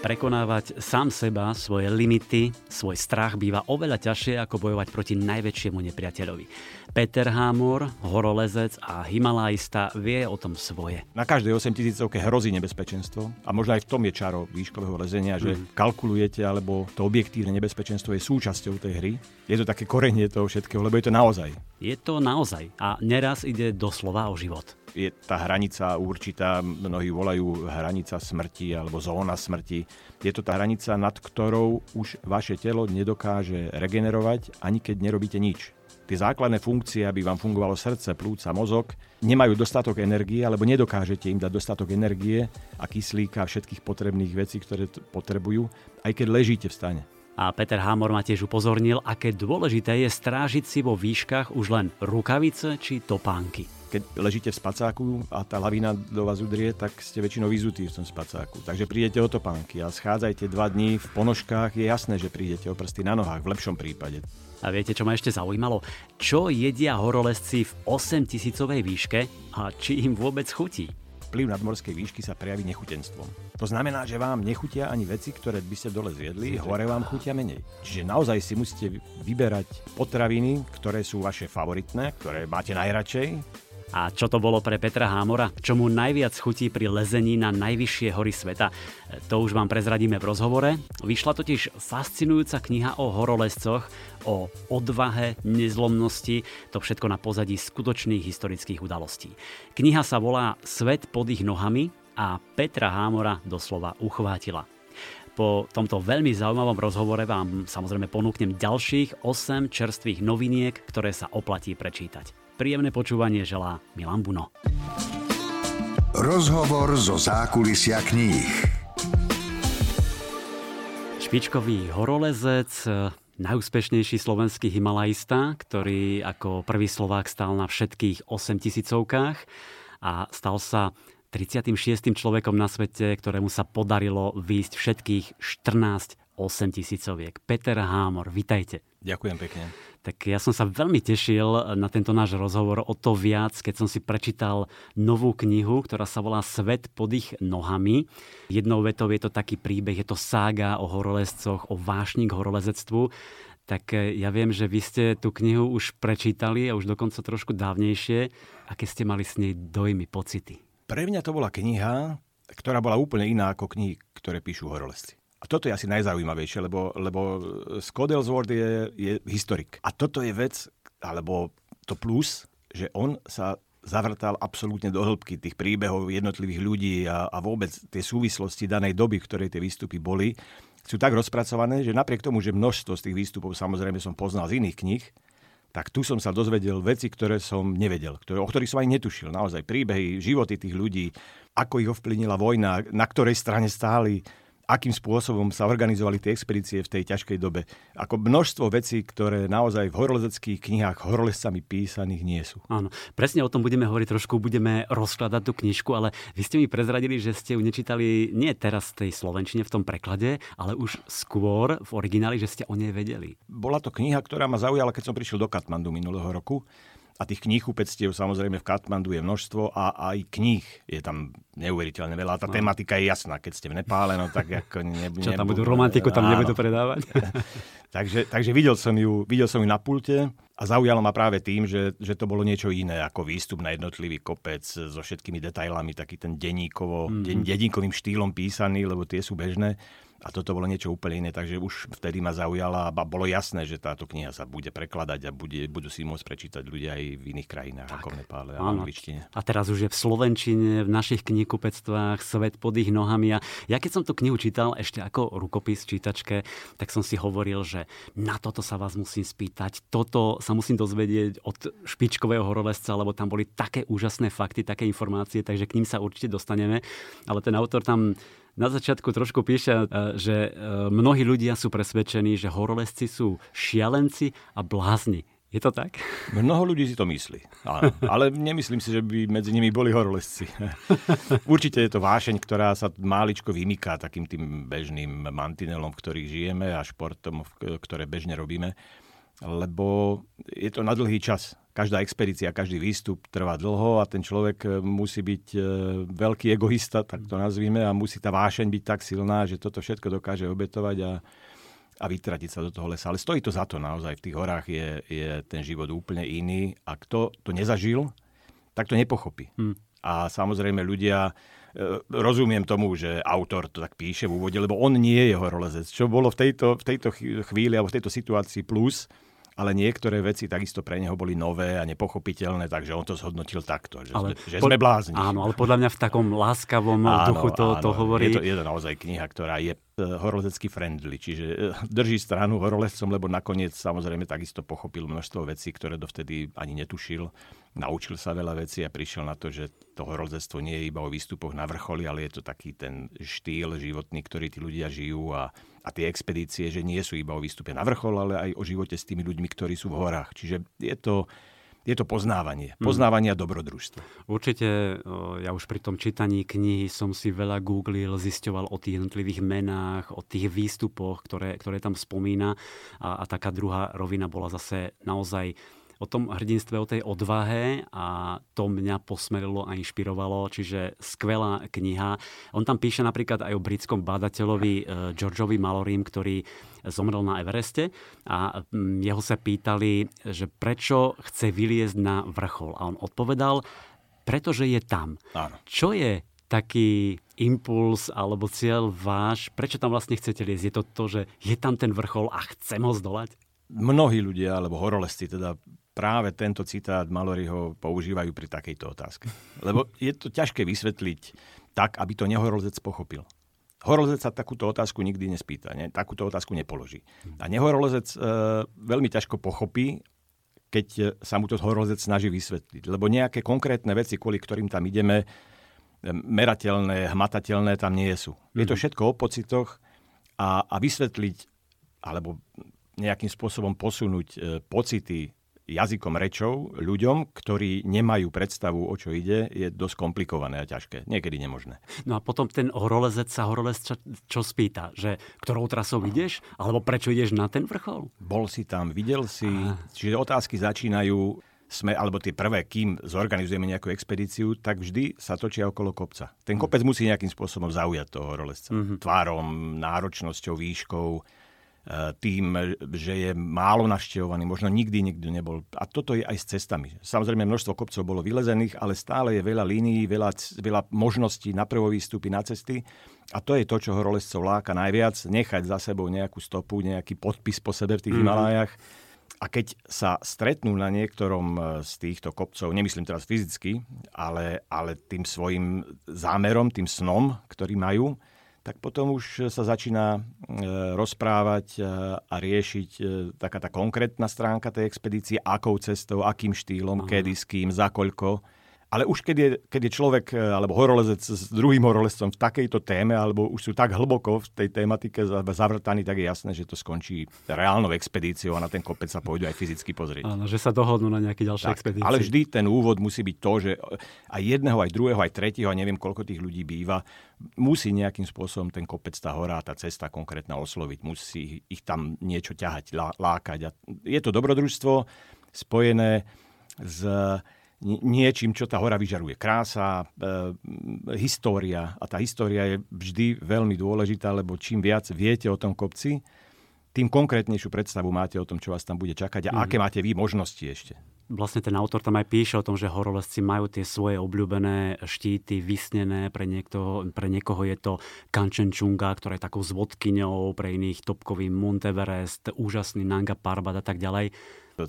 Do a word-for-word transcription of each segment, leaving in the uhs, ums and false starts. Prekonávať sám seba, svoje limity, svoj strach býva oveľa ťažšie ako bojovať proti najväčšiemu nepriateľovi. Peter Hámor, horolezec a himalajista, vie o tom svoje. Na každej osemtisícovke hrozí nebezpečenstvo a možno aj v tom je čaro výškového lezenia, že mm. kalkulujete, alebo to objektívne nebezpečenstvo je súčasťou tej hry. Je to také korenie toho všetkého, lebo je to naozaj. Je to naozaj a neraz ide doslova o život. Je tá hranica určitá, mnohí volajú hranica smrti alebo zóna smrti. Je to tá hranica, nad ktorou už vaše telo nedokáže regenerovať, ani keď nerobíte nič. Tie základné funkcie, aby vám fungovalo srdce, plúca, mozog, nemajú dostatok energie, alebo nedokážete im dať dostatok energie a kyslíka a všetkých potrebných vecí, ktoré potrebujú, aj keď ležíte v stane. A Peter Hámor ma tiež upozornil, aké dôležité je strážiť si vo výškach už len rukavice či topánky. Keď ležíte v spacáku a tá lavína do vás udrie, tak ste väčšinou vyzutí v tom spacáku. Takže prídete o topánky a schádzajte dva dní v ponožkách. Je jasné, že prídete o prsty na nohách v lepšom prípade. A viete, čo ma ešte zaujímalo? Čo jedia horolezci v osemtisícovej výške a či im vôbec chutí? Vplyv nadmorskej výšky sa prejaví nechutenstvom. To znamená, že vám nechutia ani veci, ktoré by ste dole zjedli, hore vám chutia menej. Čiže naozaj si musíte vyberať potraviny, ktoré sú vaše favoritné, ktoré máte najradšej. A čo to bolo pre Petra Hámora? Čo mu najviac chutí pri lezení na najvyššie hory sveta? To už vám prezradíme v rozhovore. Vyšla totiž fascinujúca kniha o horolezcoch, o odvahe, nezlomnosti, to všetko na pozadí skutočných historických udalostí. Kniha sa volá Svet pod ich nohami a Petra Hámora doslova uchvátila. Po tomto veľmi zaujímavom rozhovore vám samozrejme ponúknem ďalších osem čerstvých noviniek, ktoré sa oplatí prečítať. Príjemné počúvanie želá Milan Buno. Rozhovor zo zákulisia kníh. Špičkový horolezec, najúspešnejší slovenský himalajista, ktorý ako prvý Slovák stál na všetkých osemtisícovkách a stal sa tridsiatym šiestym človekom na svete, ktorému sa podarilo výjsť všetkých štrnásť osemtisícoviek. Peter Hámor, vitajte. Ďakujem pekne. Tak ja som sa veľmi tešil na tento náš rozhovor o to viac, keď som si prečítal novú knihu, ktorá sa volá Svet pod ich nohami. Jednou vetou je to taký príbeh, je to sága o horolezcoch, o vášni k horolezectvu. Tak ja viem, že vy ste tú knihu už prečítali a už dokonca trošku dávnejšie. Aké ste mali s nej dojmy, pocity? Pre mňa to bola kniha, ktorá bola úplne iná ako knihy, ktoré píšu horolezci. A toto je asi najzaujímavejšie, lebo, lebo Scott Ellsworth je, je historik. A toto je vec, alebo to plus, že on sa zavrtal absolútne do hĺbky tých príbehov jednotlivých ľudí a, a vôbec tie súvislosti danej doby, v ktorej tie výstupy boli, sú tak rozpracované, že napriek tomu, že množstvo z tých výstupov samozrejme som poznal z iných kníh, tak tu som sa dozvedel veci, ktoré som nevedel, ktoré, o ktorých som ani netušil. Naozaj príbehy, životy tých ľudí, ako ich ovplynila vojna, na ktorej strane stáli, akým spôsobom sa organizovali tie expedície v tej ťažkej dobe. Ako množstvo vecí, ktoré naozaj v horolezeckých knihách horolezcami písaných nie sú. Áno, presne o tom budeme hovoriť trošku, budeme rozkladať tú knižku, ale vy ste mi prezradili, že ste ju nečítali nie teraz v tej slovenčine, v tom preklade, ale už skôr v origináli, že ste o nej vedeli. Bola to kniha, ktorá ma zaujala, keď som prišiel do Katmandu minulého roku. A tých knihupectiev samozrejme v Katmandu je množstvo a aj kníh je tam neuveriteľne veľa. Tá no. tematika je jasná. Keď ste v Nepále, no tak ako... Ne, Čo tam nebudú, budú romantiku, tam áno. nebudú predávať? takže takže videl, som ju, videl som ju na pulte a zaujalo ma práve tým, že, že to bolo niečo iné ako výstup na jednotlivý kopec so všetkými detailami, taký ten denníkovo, mm. denníkovým štýlom písaný, lebo tie sú bežné. A toto bolo niečo úplne iné, takže už vtedy ma zaujala a bolo jasné, že táto kniha sa bude prekladať a bude, budú si môcť prečítať ľudia aj v iných krajinách, tak, ako v Nepále a v angličtine. A teraz už je v slovenčine, v našich knihkupectvách Svet pod ich nohami. A ja keď som tú knihu čítal ešte ako rukopis čítačke, tak som si hovoril, že na toto sa vás musím spýtať, toto sa musím dozvedieť od špičkového horolezca, lebo tam boli také úžasné fakty, také informácie, takže k ním sa určite dostaneme. Ale ten autor tam na začiatku trošku píše, že mnohí ľudia sú presvedčení, že horolezci sú šialenci a blázni. Je to tak? Mnoho ľudí si to myslí. Áno. Ale nemyslím si, že by medzi nimi boli horolezci. Určite je to vášeň, ktorá sa máličko vymyká takým tým bežným mantinelom, v ktorých žijeme a športom, ktoré bežne robíme. lebo je to na dlhý čas. Každá expedícia, každý výstup trvá dlho a ten človek musí byť veľký egoista, tak to nazvime, a musí tá vášeň byť tak silná, že toto všetko dokáže obetovať a, a vytratiť sa do toho lesa. Ale stojí to za to naozaj. V tých horách je, je ten život úplne iný a kto to nezažil, tak to nepochopí. Hmm. A samozrejme ľudia... Rozumiem tomu, že autor to tak píše v úvode, lebo on nie je horolezec, čo bolo v tejto, v tejto chvíli alebo v tejto situácii plus, ale niektoré veci takisto pre neho boli nové a nepochopiteľné, takže on to zhodnotil takto, že, ale, že sme pod... blázni. Áno, ale podľa mňa v takom láskavom áno, duchu to, áno, to hovorí. Je to, je to naozaj kniha, ktorá je horolezecky friendly, čiže drží stranu horolezcom, lebo nakoniec samozrejme takisto pochopil množstvo vecí, ktoré dovtedy ani netušil. Naučil sa veľa vecí a prišiel na to, že to horolezectvo nie je iba o výstupoch na vrcholi, ale je to taký ten štýl životný, ktorý tí ľudia žijú a, a tie expedície, že nie sú iba o výstupe na vrchol, ale aj o živote s tými ľuďmi, ktorí sú v horách. Čiže je to, je to poznávanie. Poznávanie a dobrodružstvo. Určite, ja už pri tom čítaní knihy som si veľa googlil, zisťoval o tých jednotlivých menách, o tých výstupoch, ktoré, ktoré tam spomína a, a taká druhá rovina bola zase naozaj o tom hrdinstve, o tej odvahe a to mňa posmerilo a inšpirovalo, čiže skvelá kniha. On tam píše napríklad aj o britskom badateľovi Georgeovi Mallorym, ktorý zomrel na Evereste a jeho sa pýtali, že prečo chce vyliezť na vrchol. A on odpovedal, pretože je tam. Áno. Čo je taký impuls alebo cieľ váš? Prečo tam vlastne chcete liezť? Je to to, že je tam ten vrchol a chcem ho zdolať? Mnohí ľudia, alebo horolezci teda práve tento citát Malloryho používajú pri takejto otázke. Lebo je to ťažké vysvetliť tak, aby to nehorolezec pochopil. Horolezec sa takúto otázku nikdy nespýta, ne? Takúto otázku nepoloží. A nehorolezec e, veľmi ťažko pochopí, keď sa mu to horolezec snaží vysvetliť. Lebo nejaké konkrétne veci, kvôli ktorým tam ideme, merateľné, hmatateľné, tam nie sú. Je to všetko o pocitoch a, a vysvetliť, alebo nejakým spôsobom posunúť e, pocity jazykom rečov ľuďom, ktorí nemajú predstavu, o čo ide, je dosť komplikované a ťažké. Niekedy nemožné. No a potom ten horolezec sa horolezca čo spýta? Že ktorou trasou ideš? Alebo prečo ideš na ten vrchol? Bol si tam, videl si. A... Čiže otázky začínajú, sme, alebo tie prvé, kým zorganizujeme nejakú expedíciu, tak vždy sa točia okolo kopca. Ten kopec musí nejakým spôsobom zaujať toho horolezca. Mm-hmm. Tvárom, náročnosťou, výškou, tým, že je málo navštevovaný, možno nikdy nikto nebol. A toto je aj s cestami. Samozrejme, množstvo kopcov bolo vylezených, ale stále je veľa línií, veľa, veľa možností na prvovýstupy, na cesty. A to je to, čo horolezcov láka najviac. Nechať za sebou nejakú stopu, nejaký podpis po sebe v tých Himalájach. Mm-hmm. A keď sa stretnú na niektorom z týchto kopcov, nemyslím teraz fyzicky, ale, ale tým svojim zámerom, tým snom, ktorý majú, tak potom už sa začína rozprávať a riešiť taká tá konkrétna stránka tej expedície, akou cestou, akým štýlom, kedy, s kým, za koľko. Ale už keď je, keď je človek alebo horolezec s druhým horolezcom v takejto téme, alebo už sú tak hlboko v tej tematike zavrtaní, tak je jasné, že to skončí reálnou expedíciou a na ten kopec sa pôjdu aj fyzicky pozrieť. Áno, že sa dohodnú na nejaké ďalšie tak, expedície. Ale vždy ten úvod musí byť to, že aj jedného, aj druhého, aj tretieho, a neviem, koľko tých ľudí býva, musí nejakým spôsobom ten kopec, tá hora, tá cesta konkrétna osloviť. Musí ich tam niečo ťahať, lá, lákať. A je to dobrodružstvo spojené s niečím, čo tá hora vyžaruje. Krása, e, história. A tá história je vždy veľmi dôležitá, lebo čím viac viete o tom kopci, tým konkrétnejšiu predstavu máte o tom, čo vás tam bude čakať a mm. aké máte vy možnosti ešte. Vlastne ten autor tam aj píše o tom, že horolezci majú tie svoje obľúbené štíty vysnené. Pre, niekto, pre niekoho je to Kangchenjunga, ktorá je takou zvodkyňou, pre iných topkový Mount Everest, úžasný Nanga Parbat a tak ďalej.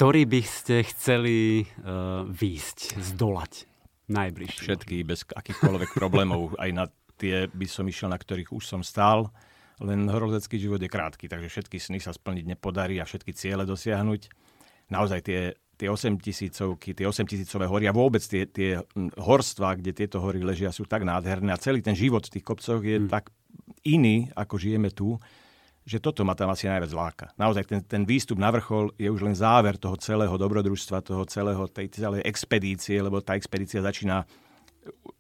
Ktorý by ste chceli uh, výjsť, zdolať najbližšie? Všetky, bez akýchkoľvek problémov. Aj na tie by som išiel, na ktorých už som stál. Len horolezecký život je krátky, takže všetky sny sa splniť nepodarí a všetky ciele dosiahnuť. Naozaj tie... tie osemtisícovky, tie osemtisícové hory a vôbec tie, tie horstvá, kde tieto hory ležia, sú tak nádherné a celý ten život v tých kopcoch je mm. tak iný, ako žijeme tu, že toto ma tam asi najviac láka. Naozaj ten, ten výstup na vrchol je už len záver toho celého dobrodružstva, toho celého, tej celej expedície, lebo tá expedícia začína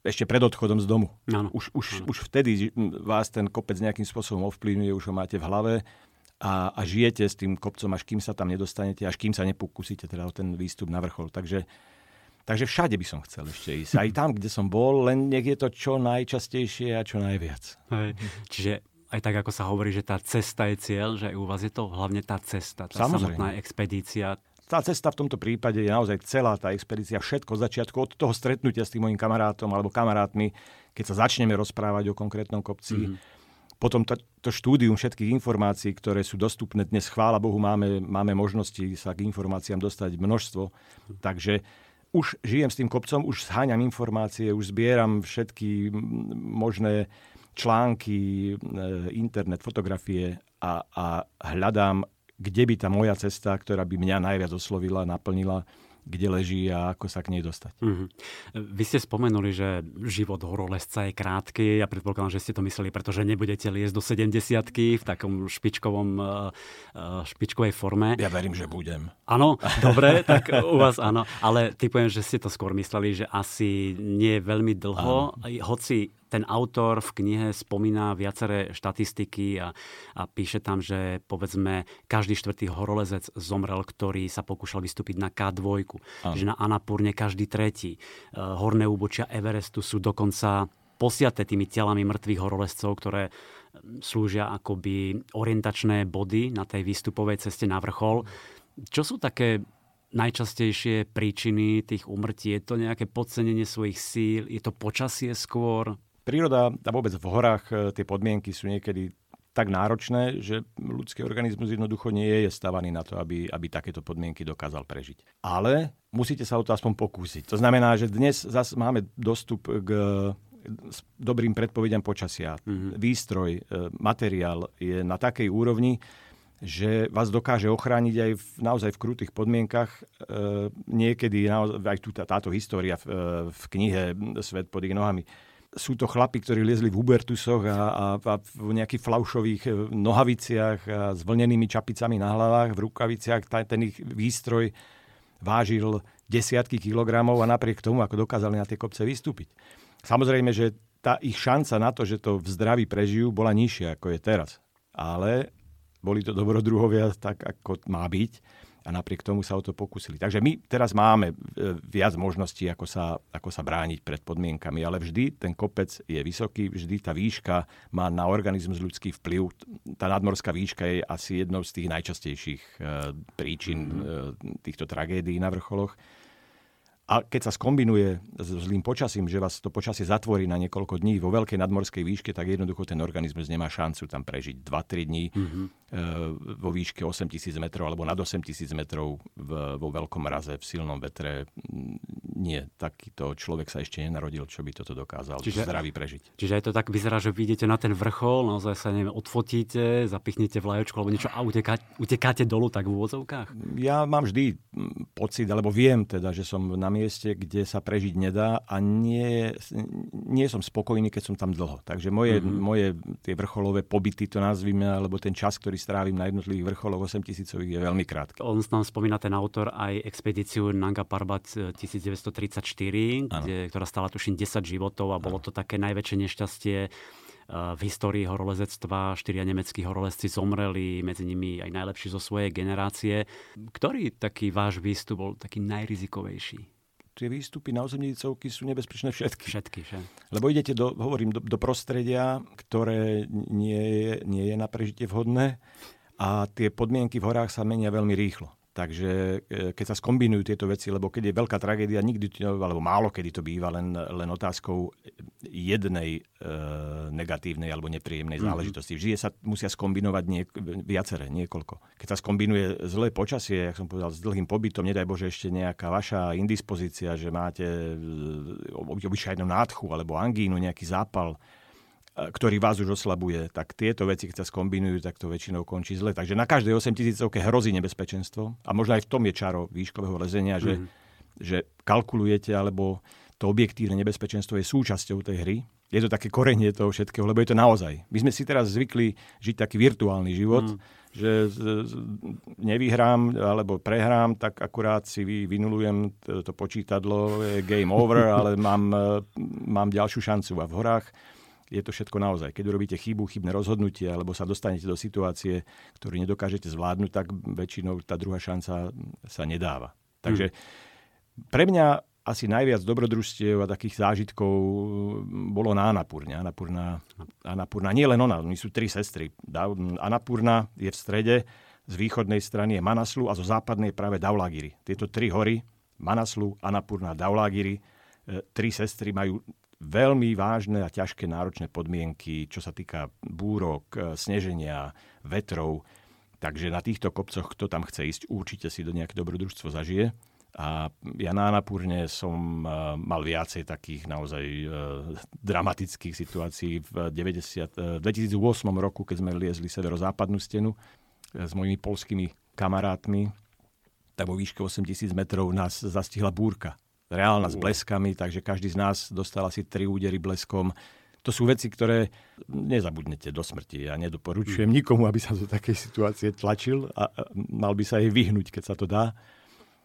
ešte pred odchodom z domu. Ano. Už, už, ano. už vtedy vás ten kopec nejakým spôsobom ovplyvňuje, už ho máte v hlave a, a žijete s tým kopcom, až kým sa tam nedostanete, až kým sa nepokúsite teda o ten výstup na vrchol. Takže, takže všade by som chcel ešte ísť. Aj tam, kde som bol, len nech je to čo najčastejšie a čo najviac. Hej. Čiže aj tak, ako sa hovorí, že tá cesta je cieľ, že aj u vás je to hlavne tá cesta, tá Samozrejme. samotná expedícia. Tá cesta v tomto prípade je naozaj celá tá expedícia, všetko od začiatku, od toho stretnutia s tým mojim kamarátom alebo kamarátmi, keď sa začneme rozprávať o konkrétnom kopci. Mm-hmm. Potom to, to štúdium všetkých informácií, ktoré sú dostupné dnes, chvála Bohu, máme, máme možnosti sa k informáciám dostať množstvo. Takže už žijem s tým kopcom, už zháňam informácie, už zbieram všetky možné články, internet, fotografie a, a hľadám, kde by tá moja cesta, ktorá by mňa najviac oslovila, naplnila, kde leží a ako sa k nej dostať. Mm-hmm. Vy ste spomenuli, že život horolezca je krátky. Ja predpokladám, že ste to mysleli, pretože nebudete liesť do sedemdesiatky v takom špičkovom, špičkovej forme. Ja verím, že budem. Áno, dobre, tak u vás áno. Ale typujem, že ste to skôr mysleli, že asi nie veľmi dlho, áno. Hoci ten autor v knihe spomína viaceré štatistiky a, a píše tam, že povedzme každý štvrtý horolezec zomrel, ktorý sa pokúšal vystúpiť na ká dva. Že na Annapurne každý tretí. Horné úbočia Everestu sú dokonca posiate tými telami mŕtvych horolezcov, ktoré slúžia akoby orientačné body na tej výstupovej ceste na vrchol. Čo sú také najčastejšie príčiny tých úmrtí? Je to nejaké podcenenie svojich síl? Je to počasie skôr? Príroda a vôbec v horách tie podmienky sú niekedy tak náročné, že ľudský organizmus jednoducho nie je stavaný na to, aby, aby takéto podmienky dokázal prežiť. Ale musíte sa o to aspoň pokúsiť. To znamená, že dnes zase máme dostup k dobrým predpovediam počasia. Mm-hmm. Výstroj, materiál je na takej úrovni, že vás dokáže ochrániť aj v, naozaj v krutých podmienkach. E, niekedy naozaj, aj tú, tá, táto história v, v knihe Svet pod ich nohami. Sú to chlapi, ktorí liezli v hubertusoch a, a, a v nejakých flaušových nohaviciach a s vlnenými čapicami na hlavách, v rukaviciach. Tá, ten ich výstroj vážil desiatky kilogramov a napriek tomu, ako dokázali na tie kopce vystúpiť. Samozrejme, že tá ich šanca na to, že to v zdraví prežijú, bola nižšia, ako je teraz. Ale boli to dobrodruhovia, tak ako má byť. A napriek tomu sa o to pokúsili. Takže my teraz máme viac možností, ako sa, ako sa brániť pred podmienkami, ale vždy ten kopec je vysoký, vždy tá výška má na organizmus ľudský vplyv. Tá nadmorská výška je asi jednou z tých najčastejších príčin týchto tragédií na vrcholoch. A keď sa skombinuje s zlým počasím, že vás to počasie zatvorí na niekoľko dní vo veľkej nadmorskej výške, tak jednoducho ten organizmus nemá šancu tam prežiť dva tri dní mm-hmm. e, vo výške osemtisíc metrov alebo nad osemtisíc metrov v, vo veľkom mraze, v silnom vetre. Nie, takýto človek sa ešte nenarodil, čo by toto dokázal čiže, zdravý prežiť. Čiže aj to tak vyzerá, že vy idete na ten vrchol, naozaj sa neviem, odfotíte, zapichnete vlajočku alebo niečo a uteká, utekáte dolu tak v úvodzovkách? Ja mám vždy pocit, alebo viem teda, že som na mieste, kde sa prežiť nedá a nie, nie som spokojný, keď som tam dlho. Takže moje, mm-hmm. moje tie vrcholové pobyty, to nazvime, alebo ten čas, ktorý strávim na jednotlivých vrcholoch osemtisícových, je veľmi krátky. On nám spomína ten autor aj expedíciu Nanga Parbat devätnásť tridsaťštyri, kde, ktorá stála tuším desať životov a bolo ano. To také najväčšie nešťastie v histórii horolezectva. Štyria nemeckí horolezci zomreli, medzi nimi aj najlepší zo svojej generácie. Ktorý taký váš výstup bol taký najrizikovejší? Tie výstupy na osemtisícovky sú nebezpečné všetky. Všetky, že? Lebo idete do, hovorím, do, do prostredia, ktoré nie je, nie je na prežitie vhodné a tie podmienky v horách sa menia veľmi rýchlo. Takže keď sa skombinujú tieto veci, lebo keď je veľká tragédia, nikdy to, alebo málo kedy to býva len, len otázkou jednej e, negatívnej alebo nepríjemnej mm-hmm. záležitosti. Vždy sa musia skombinovať niek- viaceré, niekoľko. Keď sa skombinuje zlé počasie, jak som povedal, s dlhým pobytom, nedaj Bože ešte nejaká vaša indispozícia, že máte obyčajnú nádchu alebo angínu, nejaký zápal, ktorý vás už oslabuje, tak tieto veci, keď sa skombinujú, tak to väčšinou končí zle. Takže na každej osemtisícovke hrozí nebezpečenstvo a možno aj v tom je čaro výškového lezenia, že, mm-hmm. že kalkulujete, alebo to objektívne nebezpečenstvo je súčasťou tej hry. Je to také korenie toho všetkého, lebo je to naozaj. My sme si teraz zvykli žiť taký virtuálny život, mm. že nevyhrám alebo prehrám, tak akurát si vynulujem to počítadlo, game over, ale mám, mám ďalšiu šancu a v horách je to všetko naozaj. Keď urobíte chybu, chybné rozhodnutie, alebo sa dostanete do situácie, ktorú nedokážete zvládnuť, tak väčšinou tá druhá šanca sa nedáva. Takže hmm. pre mňa asi najviac dobrodružstiev a takých zážitkov bolo na Annapurne. Annapurna, Annapurna, nie len ona, my sú tri sestry. Annapurna je v strede, z východnej strany je Manaslu a zo západnej práve Dhaulagiri. Tieto tri hory, Manaslu, Annapurna a Dhaulagiri, tri sestry majú veľmi vážne a ťažké náročné podmienky, čo sa týka búrok, sneženia, vetrov. Takže na týchto kopcoch, kto tam chce ísť, určite si do nejaké dobrodružstvo zažije. A ja na Annapurne som mal viacej takých naozaj e, dramatických situácií. V deväťdesiatom, e, dvetisícosem roku, keď sme liezli severozápadnú stenu e, s mojimi polskými kamarátmi, tak vo výške osemtisíc metrov nás zastihla búrka. Reálna s bleskami, takže každý z nás dostal asi tri údery bleskom. To sú veci, ktoré nezabudnete do smrti. Ja nedoporučujem nikomu, aby sa do takej situácie tlačil a mal by sa jej vyhnúť, keď sa to dá.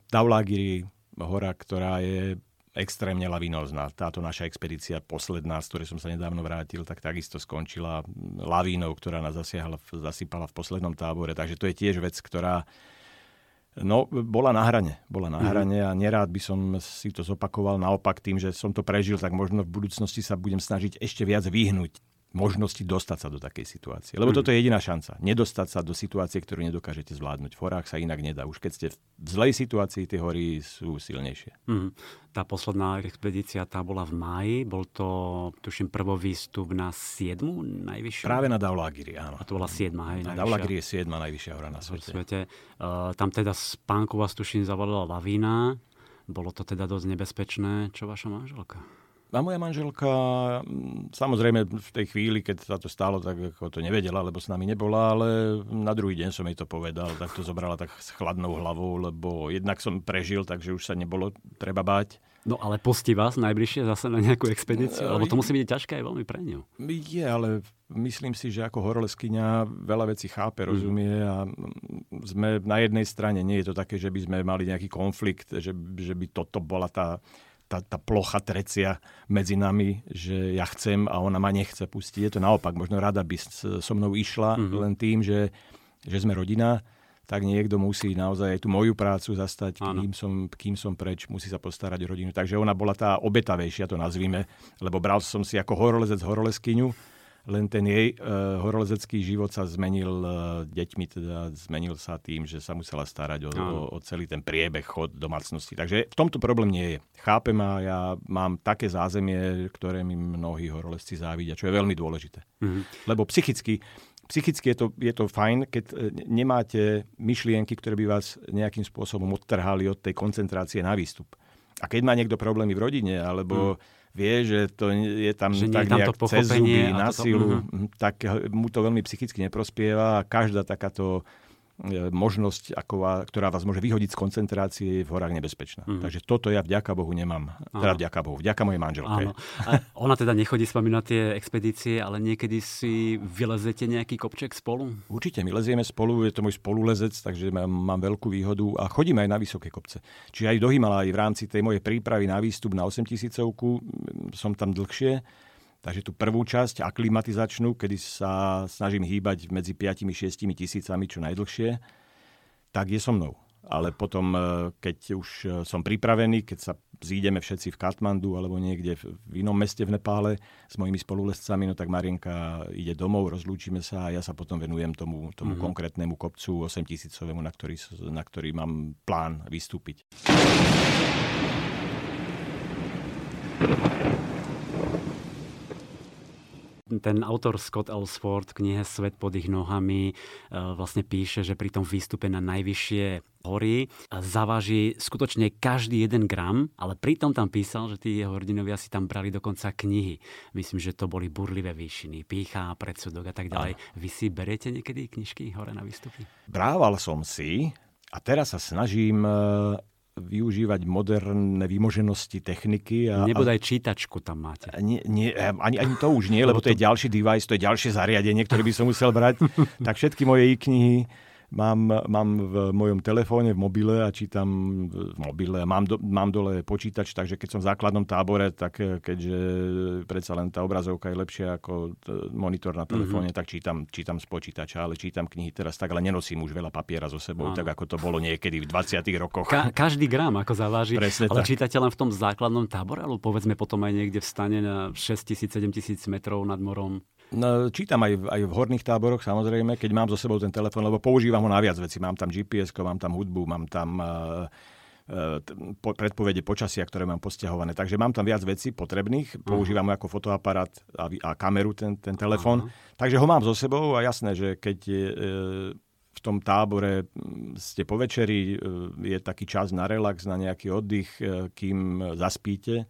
Dhaulagiri, hora, ktorá je extrémne lavinózna. Táto naša expedícia posledná, z ktorej som sa nedávno vrátil, tak takisto skončila lavínou, ktorá nás zasiahla, zasypala v poslednom tábore. Takže to je tiež vec, ktorá no, bola na hrane. Bola na hrane a nerád by som si to zopakoval. Naopak tým, že som to prežil, tak možno v budúcnosti sa budem snažiť ešte viac vyhnúť možnosti dostať sa do takej situácie. Lebo toto je jediná šanca. Nedostať sa do situácie, ktorú nedokážete zvládnuť. V horách sa inak nedá. Už keď ste v zlej situácii, tie hory sú silnejšie. Mm. Tá posledná expedícia, tá bola v máji. Bol to, tuším, prvý výstup na siedmu najvyššiu? Práve na Dhaulagiri, áno. A to bola siedma, hej, najvyššia. Dhaulagiri je siedma najvyššia hora na svete. svete. Uh, tam teda spánku vás, tuším, zavalila lavína. Bolo to teda dosť nebezpečné. Čo vaša manželka? A moja manželka, samozrejme v tej chvíli, keď sa to stalo, tak ako to nevedela, lebo s nami nebola, ale na druhý deň som jej to povedal, tak to zobrala tak s chladnou hlavou, lebo jednak som prežil, takže už sa nebolo treba báť. No ale pustí vás najbližšie zase na nejakú expedíciu, lebo to musí byť ťažké aj veľmi pre ňu. Je, ale myslím si, že ako horolezkyňa veľa vecí chápe, rozumie a sme na jednej strane, nie je to také, že by sme mali nejaký konflikt, že, že by toto bola tá... Tá, tá plocha trecia medzi nami, že ja chcem a ona ma nechce pustiť. Je to naopak, možno rada by so mnou išla, mm-hmm. len tým, že, že sme rodina, tak niekto musí naozaj aj tú moju prácu zastať, kým som, kým som preč, musí sa postarať o rodinu. Takže ona bola tá obetavejšia, to nazvime, lebo bral som si ako horolezec horolezkyňu, len ten jej e, horolezecký život sa zmenil e, deťmi, teda zmenil sa tým, že sa musela starať o, o, o celý ten priebeh, chod domácnosti. Takže v tomto problém nie je. Chápem a ja mám také zázemie, ktoré mi mnohí horolezci závidia, čo je veľmi dôležité. Mhm. Lebo psychicky, psychicky je to, je to fajn, keď nemáte myšlienky, ktoré by vás nejakým spôsobom odtrhali od tej koncentrácie na výstup. A keď má niekto problémy v rodine, alebo... Mhm. vie, že to je tam že tak nejak cez zuby, na silu, uh-huh. tak mu to veľmi psychicky neprospieva a každá takáto možnosť, ako, ktorá vás môže vyhodiť z koncentrácie, je v horách nebezpečná. Uh-huh. Takže toto ja vďaka Bohu nemám. Áno. Teda vďaka Bohu, vďaka mojej manželke. Ona teda nechodí s vami na tie expedície, ale niekedy si vylezete nejaký kopček spolu? Určite, my lezieme spolu, je to môj spolulezec, takže mám, mám veľkú výhodu a chodíme aj na vysoké kopce. Čiže aj do Himaláji v rámci tej mojej prípravy na výstup na osemtisícovku som tam dlhšie. Takže tú prvú časť, aklimatizačnú, kedy sa snažím hýbať medzi päť až šesť tisícami čo najdlhšie, tak je so mnou. Ale potom, keď už som pripravený, keď sa zídeme všetci v Katmandu alebo niekde v inom meste v Nepále s mojimi spolulescami, no tak Marienka ide domov, rozlúčime sa a ja sa potom venujem tomu, tomu mm-hmm. konkrétnemu kopcu osemtisícovému, na ktorý, na ktorý mám plán vystúpiť. Ten autor Scott Ellsworth v knihe Svet pod ich nohami vlastne píše, že pri tom výstupe na najvyššie hory zaváži skutočne každý jeden gram, ale pritom tam písal, že tí jeho hrdinovia si tam brali dokonca knihy. Myslím, že to boli burlivé výšiny, pýcha, predsudok a tak ďalej. Aj. Vy si beriete niekedy knižky hore na výstupy? Brával som si a teraz sa snažím... využívať moderné výmoženosti techniky. A, nebodaj čítačku tam máte. Nie, nie, ani, ani to už nie, lebo to je ďalší device, to je ďalšie zariadenie, ktoré by som musel brať. Tak všetky moje e-knihy Mám, mám v mojom telefóne, v mobile a čítam v mobile. Mám, do, mám dole počítač, takže keď som v základnom tábore, tak keďže predsa len tá obrazovka je lepšia ako monitor na telefóne, mm-hmm. tak čítam, čítam z počítača, ale čítam knihy teraz tak, ale nenosím už veľa papiera so sebou, áno. Tak ako to bolo niekedy v dvadsiatych rokoch. Ka- každý gram ako zaváži. Presne ale tak. Čítate len v tom základnom tábore, alebo povedzme potom aj niekde v stane na šesťtisíc sedemtisíc metrov nad morom? No, čítam aj v, aj v horných táboroch, samozrejme, keď mám so sebou ten telefón, lebo používam ho na viac veci. Mám tam G P S ko, mám tam hudbu, mám tam uh, uh, po, predpovede počasia, ktoré mám posťahované. Takže mám tam viac vecí potrebných, používam uh-huh. ho ako fotoaparát a, a kameru, ten, ten telefón. Uh-huh. Takže ho mám so sebou a jasné, že keď je, uh, v tom tábore ste po večeri, uh, je taký čas na relax, na nejaký oddych, uh, kým zaspíte,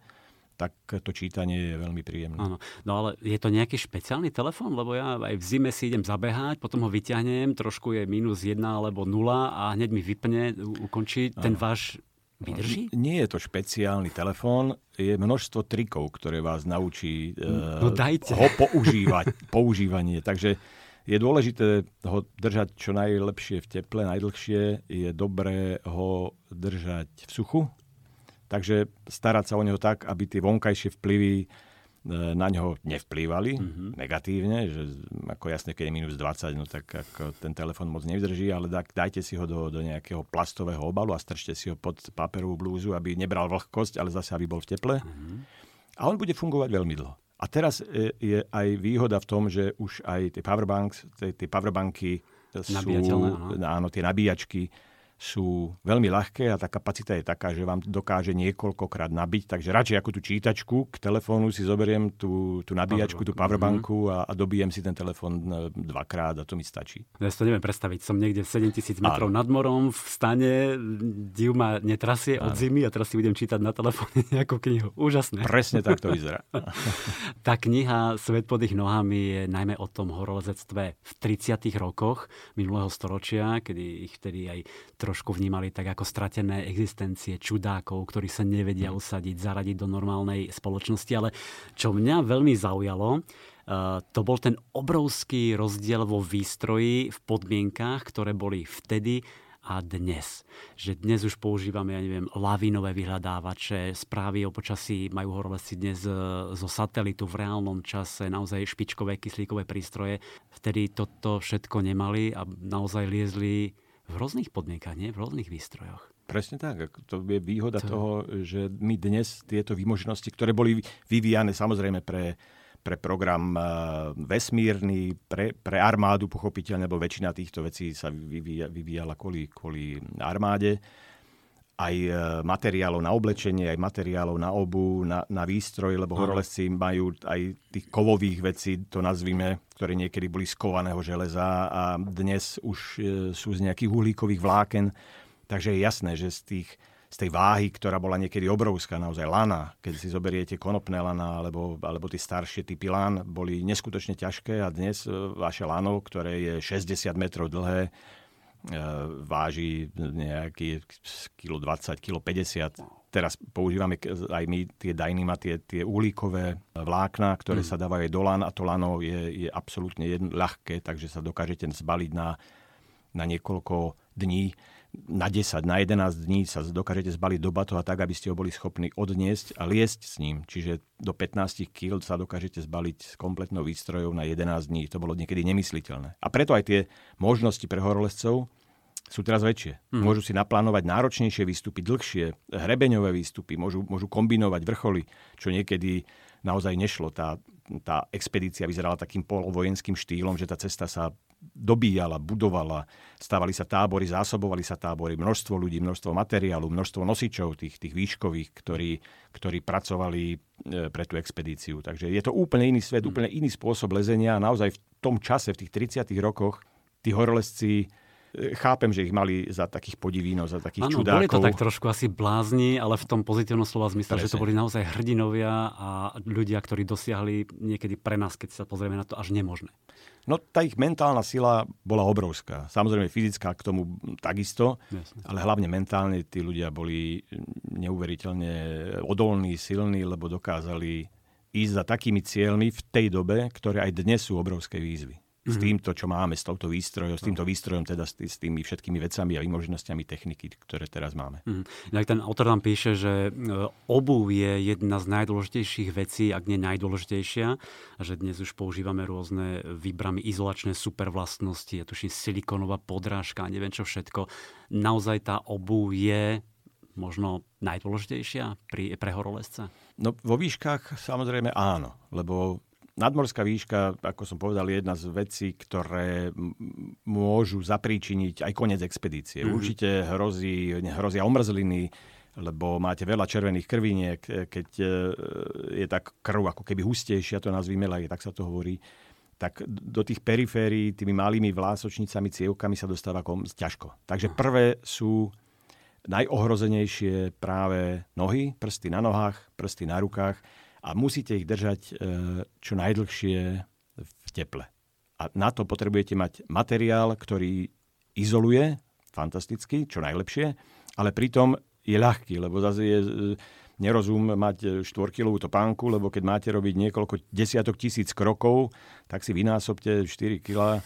tak to čítanie je veľmi príjemné. Áno. No ale je to nejaký špeciálny telefón? Lebo ja aj v zime si idem zabehať, potom ho vyťahnem, trošku je minus jedna alebo nula a hneď mi vypne, ukončí. Ten áno. váš vydrží? Nie je to špeciálny telefón, je množstvo trikov, ktoré vás naučí no, dajte. ho používať, používanie. Takže je dôležité ho držať čo najlepšie v teple, najdlhšie. Je dobré ho držať v suchu. Takže starať sa o neho tak, aby tie vonkajšie vplyvy na ňoho nevplývali mm-hmm. negatívne. Že ako jasne, keď je mínus dvadsať, no tak ako ten telefon moc nevydrží, ale daj, dajte si ho do, do nejakého plastového obalu a strčte si ho pod paperovú blúzu, aby nebral vlhkosť, ale zase aby bol v teple. Mm-hmm. A on bude fungovať veľmi dlho. A teraz je, je aj výhoda v tom, že už aj tie powerbanks, tie, tie powerbanky sú, áno, tie nabíjačky, sú veľmi ľahké a tá kapacita je taká, že vám dokáže niekoľkokrát nabiť. Takže radšej ako tú čítačku k telefónu si zoberiem tú, tú nabíjačku, tú powerbanku a, a dobijem si ten telefón dvakrát a to mi stačí. Ja si to neviem predstaviť. Som niekde sedemtisíc metrov nad morom, v stane, div ma netrasie od zimy a teraz si budem čítať na telefóne nejakú knihu. Úžasné. Presne tak to vyzerá. Tá kniha Svet pod ich nohami je najmä o tom horolezectve v tridsiatych rokoch minulého storočia, kedy ich vtedy aj trošku vnímali tak ako stratené existencie čudákov, ktorí sa nevedia usadiť, zaradiť do normálnej spoločnosti. Ale čo mňa veľmi zaujalo, to bol ten obrovský rozdiel vo výstroji, v podmienkách, ktoré boli vtedy a dnes. Že dnes už používame, ja neviem, lavínové vyhľadávače, správy o počasí majú horolezci dnes zo satelitu v reálnom čase, naozaj špičkové kyslíkové prístroje. Vtedy toto všetko nemali a naozaj liezli v rôznych podmienkach, nie? V rôznych výstrojoch. Presne tak. To je výhoda to... toho, že my dnes tieto výmožnosti, ktoré boli vyvíjane samozrejme pre, pre program vesmírny, pre, pre armádu, pochopiteľne, lebo väčšina týchto vecí sa vyvíja, vyvíjala kvôli, kvôli armáde. Aj materiálov na oblečenie, aj materiálov na obu, na, na výstroj, lebo horolezci majú aj tých kovových vecí, to nazvime, ktoré niekedy boli z kovaného železa a dnes už sú z nejakých uhlíkových vláken. Takže je jasné, že z, tých, z tej váhy, ktorá bola niekedy obrovská, naozaj lana, keď si zoberiete konopné lana, alebo, alebo tie staršie typy lán, boli neskutočne ťažké a dnes vaše lano, ktoré je šesťdesiat metrov dlhé, váži nejaký kilo dvadsať, kilo päťdesiat. Teraz používame aj my tie dynima, tie, tie uhlíkové vlákna, ktoré mm. sa dávajú aj do lán a to lano je, je absolútne jedno, ľahké, takže sa dokážete zbaliť na, na niekoľko dní. Na desať, na jedenásť dní sa dokážete zbaliť do batoha tak, aby ste ho boli schopní odniesť a liesť s ním. Čiže do pätnásť kíl sa dokážete zbaliť s kompletnou výstrojou na jedenásť dní. To bolo niekedy nemysliteľné. A preto aj tie možnosti pre horolezcov sú teraz väčšie. Mm. Môžu si naplánovať náročnejšie výstupy, dlhšie, hrebeňové výstupy, môžu, môžu kombinovať vrcholy, čo niekedy naozaj nešlo. Tá, tá expedícia vyzerala takým polovojenským štýlom, že tá cesta sa dobíjala, budovala, stávali sa tábory, zásobovali sa tábory, množstvo ľudí, množstvo materiálu, množstvo nosičov tých, tých výškových, ktorí, ktorí pracovali pre tú expedíciu. Takže je to úplne iný svet, úplne iný spôsob lezenia a naozaj v tom čase, v tých tridsiatych rokoch, tí horolezci, chápem, že ich mali za takých podivínov, za takých ano, čudákov. Áno, boli to tak trošku asi blázni, ale v tom pozitívnom slova zmysle, že to boli naozaj hrdinovia a ľudia, ktorí dosiahli niekedy pre nás, keď sa pozrieme na to, až nemožné. No tá ich mentálna sila bola obrovská. Samozrejme fyzická k tomu takisto, jasne. Ale hlavne mentálne tí ľudia boli neuveriteľne odolní, silní, lebo dokázali ísť za takými cieľmi v tej dobe, ktoré aj dnes sú obrovské výzvy. s týmto, čo máme, s touto výstrojom, s týmto výstrojom, teda s tými všetkými vecami a výmožnostiami techniky, ktoré teraz máme. Mm. Inak ten autor tam píše, že obuv je jedna z najdôležitejších vecí, ak nie najdôležitejšia, a že dnes už používame rôzne výbramy izolačné supervlastnosti, ja tuším silikónová podrážka, neviem čo všetko. Naozaj tá obuv je možno najdôležitejšia pri, pre horolezca? No vo výškach samozrejme áno, lebo nadmorská výška, ako som povedal, je jedna z vecí, ktoré môžu zapríčiniť aj koniec expedície. Mm-hmm. Určite hrozí, hrozia omrzliny, lebo máte veľa červených krviniek, keď je tá krv ako keby hustejšia, to nazvime, tak sa to hovorí, tak do tých periférií, tými malými vlásočnicami, cievkami sa dostáva kom ťažko. Takže prvé sú najohrozenejšie práve nohy, prsty na nohách, prsty na rukách, a musíte ich držať čo najdlhšie v teple. A na to potrebujete mať materiál, ktorý izoluje fantasticky, čo najlepšie, ale pritom je ľahký, lebo zase je nerozum mať štvorkilovú topánku, lebo keď máte robiť niekoľko desiatok tisíc krokov, tak si vynásobte štyri kilá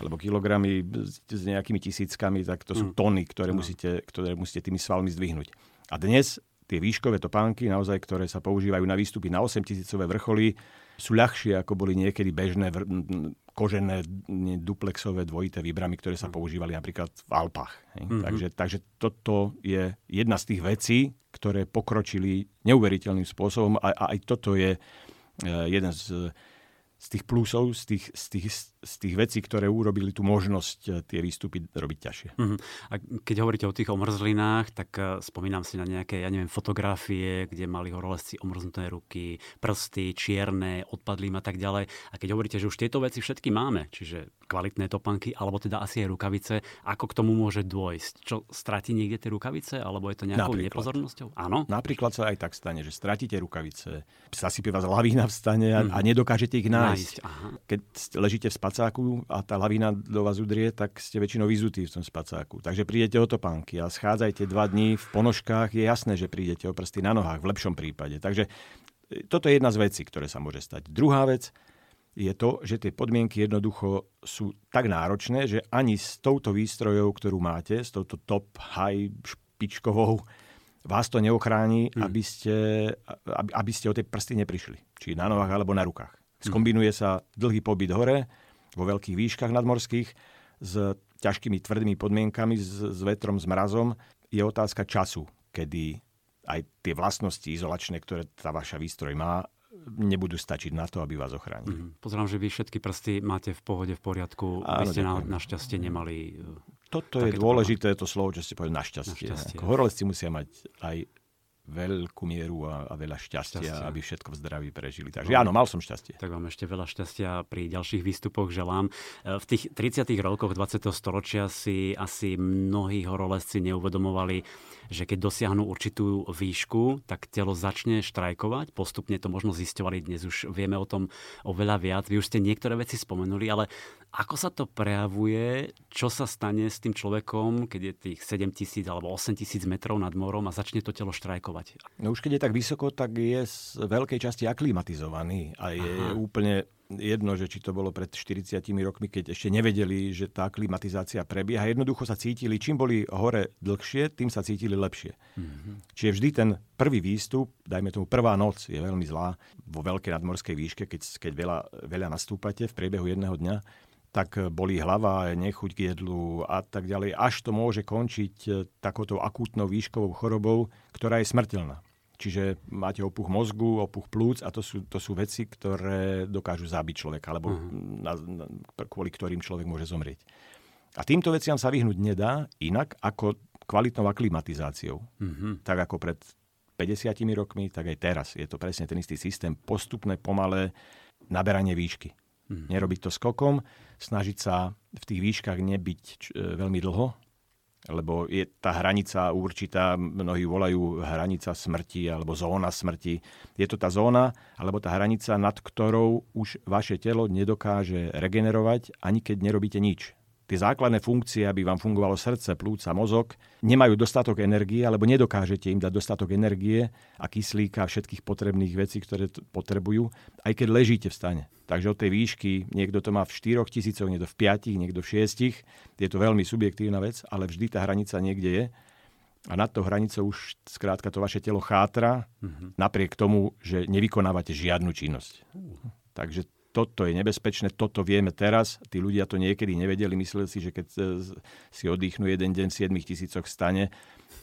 alebo kilogramy s nejakými tisíckami, tak to sú tony, ktoré musíte, ktoré musíte tými svalmi zdvihnúť. A dnes tie výškové topánky, naozaj, ktoré sa používajú na výstupy na osemtisícové vrcholy, sú ľahšie, ako boli niekedy bežné kožené duplexové dvojité výbramy, ktoré sa používali napríklad v Alpách. Mm-hmm. Takže, takže toto je jedna z tých vecí, ktoré pokročili neuveriteľným spôsobom, a, a aj toto je jeden z, z tých plusov, z tých, z, tých, z tých vecí, ktoré urobili tú možnosť tie výstupy robiť ťažšie. Uh-huh. A keď hovoríte o tých omrzlinách, tak uh, spomínam si na nejaké, ja neviem, fotografie, kde mali horolezci omrznuté ruky, prsty, čierne, odpadlím a tak ďalej. A keď hovoríte, že už tieto veci všetky máme, čiže kvalitné topánky, alebo teda asi aj rukavice, ako k tomu môže dôjsť? Čo, stratí niekde tie rukavice, alebo je to nejakou napríklad nepozornosťou? Áno. Napríklad sa aj tak stane, že stratíte rukavice, zasype vás lavína, vstane a, uh-huh. a nedokážete ich nájsť. Aha. Keď ležíte v spacáku a tá lavína do vás udrie, tak ste väčšinou vyzutí v tom spacáku. Takže prídete o topánky a schádzajte dva dní v ponožkách. Je jasné, že prídete o prsty na nohách v lepšom prípade. Takže toto je jedna z vecí, ktoré sa môže stať. Druhá vec je to, že tie podmienky jednoducho sú tak náročné, že ani s touto výstrojou, ktorú máte, s touto top high špičkovou, vás to neochráni, hmm. aby ste, aby, aby ste o tie prsty neprišli. Či na nohách alebo na rukách. Skombinuje sa dlhý pobyt hore, vo veľkých výškach nadmorských, s ťažkými tvrdými podmienkami, s, s vetrom, s mrazom. Je otázka času, kedy aj tie vlastnosti izolačné, ktoré tá vaša výstroj má, nebudú stačiť na to, aby vás ochránili. Mm-hmm. Pozerám, že vy všetky prsty máte v pohode, v poriadku. Áno, vy ste na, našťastie nemali... Toto je dôležité, to slovo, čo ste povedali, našťastie. našťastie. Horolezci musia mať aj veľkú mieru a, a veľa šťastia, šťastia, aby všetko v zdraví prežili. Takže áno, mal som šťastie. Tak vám ešte veľa šťastia pri ďalších výstupoch želám. V tých tridsiatych rokoch dvadsiateho storočia si asi mnohí horolezci neuvedomovali, že keď dosiahnu určitú výšku, tak telo začne štrajkovať. Postupne to možno zisťovali, dnes už vieme o tom oveľa viac. Vy už ste niektoré veci spomenuli, ale ako sa to prejavuje, čo sa stane s tým človekom, keď je tých sedemtisíc alebo osemtisíc metrov nad morom a začne to telo štrajkovať? No už keď je tak vysoko, tak je z veľkej časti aklimatizovaný a je Aha. úplne jedno, že či to bolo pred štyridsiatimi rokmi, keď ešte nevedeli, že tá klimatizácia prebieha. Jednoducho sa cítili, čím boli hore dlhšie, tým sa cítili lepšie. Mm-hmm. Čiže vždy ten prvý výstup, dajme tomu prvá noc, je veľmi zlá vo veľkej nadmorskej výške, keď, keď veľa, veľa nastúpate v priebehu jedného dňa, tak bolí hlava, nechuť k jedlu a tak ďalej. Až to môže končiť takouto akútnou výškovou chorobou, ktorá je smrteľná. Čiže máte opuch mozgu, opuch plúc a to sú, to sú veci, ktoré dokážu zabiť človeka, alebo uh-huh. na, na, kvôli ktorým človek môže zomrieť. A týmto veciam sa vyhnúť nedá inak ako kvalitnou aklimatizáciou. Uh-huh. Tak ako pred päťdesiatimi rokmi, tak aj teraz. Je to presne ten istý systém, postupné, pomalé naberanie výšky. Uh-huh. Nerobiť to skokom, snažiť sa v tých výškach nebyť č- veľmi dlho, lebo je tá hranica určitá, mnohí volajú hranica smrti alebo zóna smrti. Je to tá zóna alebo tá hranica, nad ktorou už vaše telo nedokáže regenerovať, ani keď nerobíte nič. Tie základné funkcie, aby vám fungovalo srdce, plúca, mozog, nemajú dostatok energie, alebo nedokážete im dať dostatok energie a kyslíka a všetkých potrebných vecí, ktoré t- potrebujú, aj keď ležíte v stane. Takže od tej výšky, niekto to má v štyroch tisícoch, niekto v piatich, niekto v šiestich. Je to veľmi subjektívna vec, ale vždy tá hranica niekde je. A nad tou hranicou už skrátka to vaše telo chátra, mm-hmm. napriek tomu, že nevykonávate žiadnu činnosť. Mm-hmm. Takže toto je nebezpečné, toto vieme teraz. Tí ľudia to niekedy nevedeli, mysleli si, že keď si oddychnú jeden deň v sedem tisícoch stane,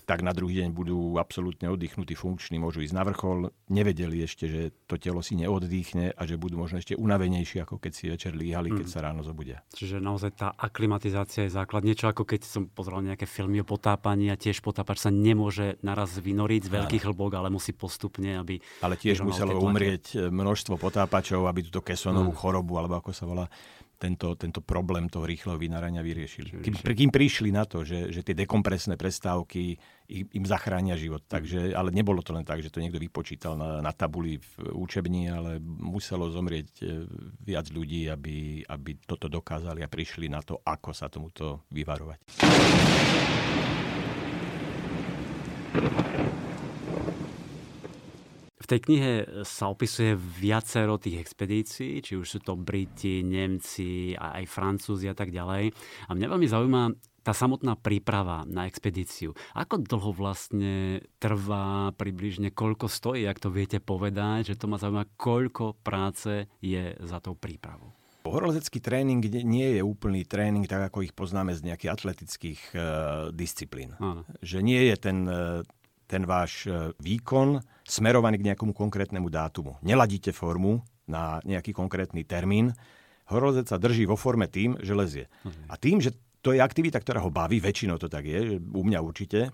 tak na druhý deň budú absolútne oddychnutí, funkční, môžu ísť na vrchol. Nevedeli ešte, že to telo si neoddýchne a že budú možno ešte unavenejšie, ako keď si večer líhali, keď sa ráno zobudia. Čiže naozaj tá aklimatizácia je základ. Niečo ako keď som pozeral nejaké filmy o potápaní a tiež potápač sa nemôže naraz vynoriť z veľkých hĺbok, ale musí postupne, aby... Ale tiež muselo umrieť množstvo potápačov, aby túto keson novú chorobu, alebo ako sa volá, tento, tento problém toho rýchleho vynárania vyriešili. Kým, kým prišli na to, že, že tie dekompresné prestávky im zachránia život. Takže, ale nebolo to len tak, že to niekto vypočítal na, na tabuli v učebni, ale muselo zomrieť viac ľudí, aby, aby toto dokázali a prišli na to, ako sa tomuto vyvarovať. V tej knihe sa opisuje viacero tých expedícií, či už sú to Briti, Nemci a aj Francúzi a tak ďalej. A mňa veľmi zaujíma tá samotná príprava na expedíciu. Ako dlho vlastne trvá približne, koľko stojí, ak to viete povedať, že to ma zaujíma, koľko práce je za tou prípravou? Horolezecký tréning nie je úplný tréning, tak ako ich poznáme z nejakých atletických uh, disciplín. Áno. Že nie je ten... Uh, ten váš výkon smerovaný k nejakomu konkrétnemu dátumu. Neladíte formu na nejaký konkrétny termín. Horolezec sa drží vo forme tým, že lezie. Mhm. A tým, že to je aktivita, ktorá ho baví, väčšinou to tak je, u mňa určite,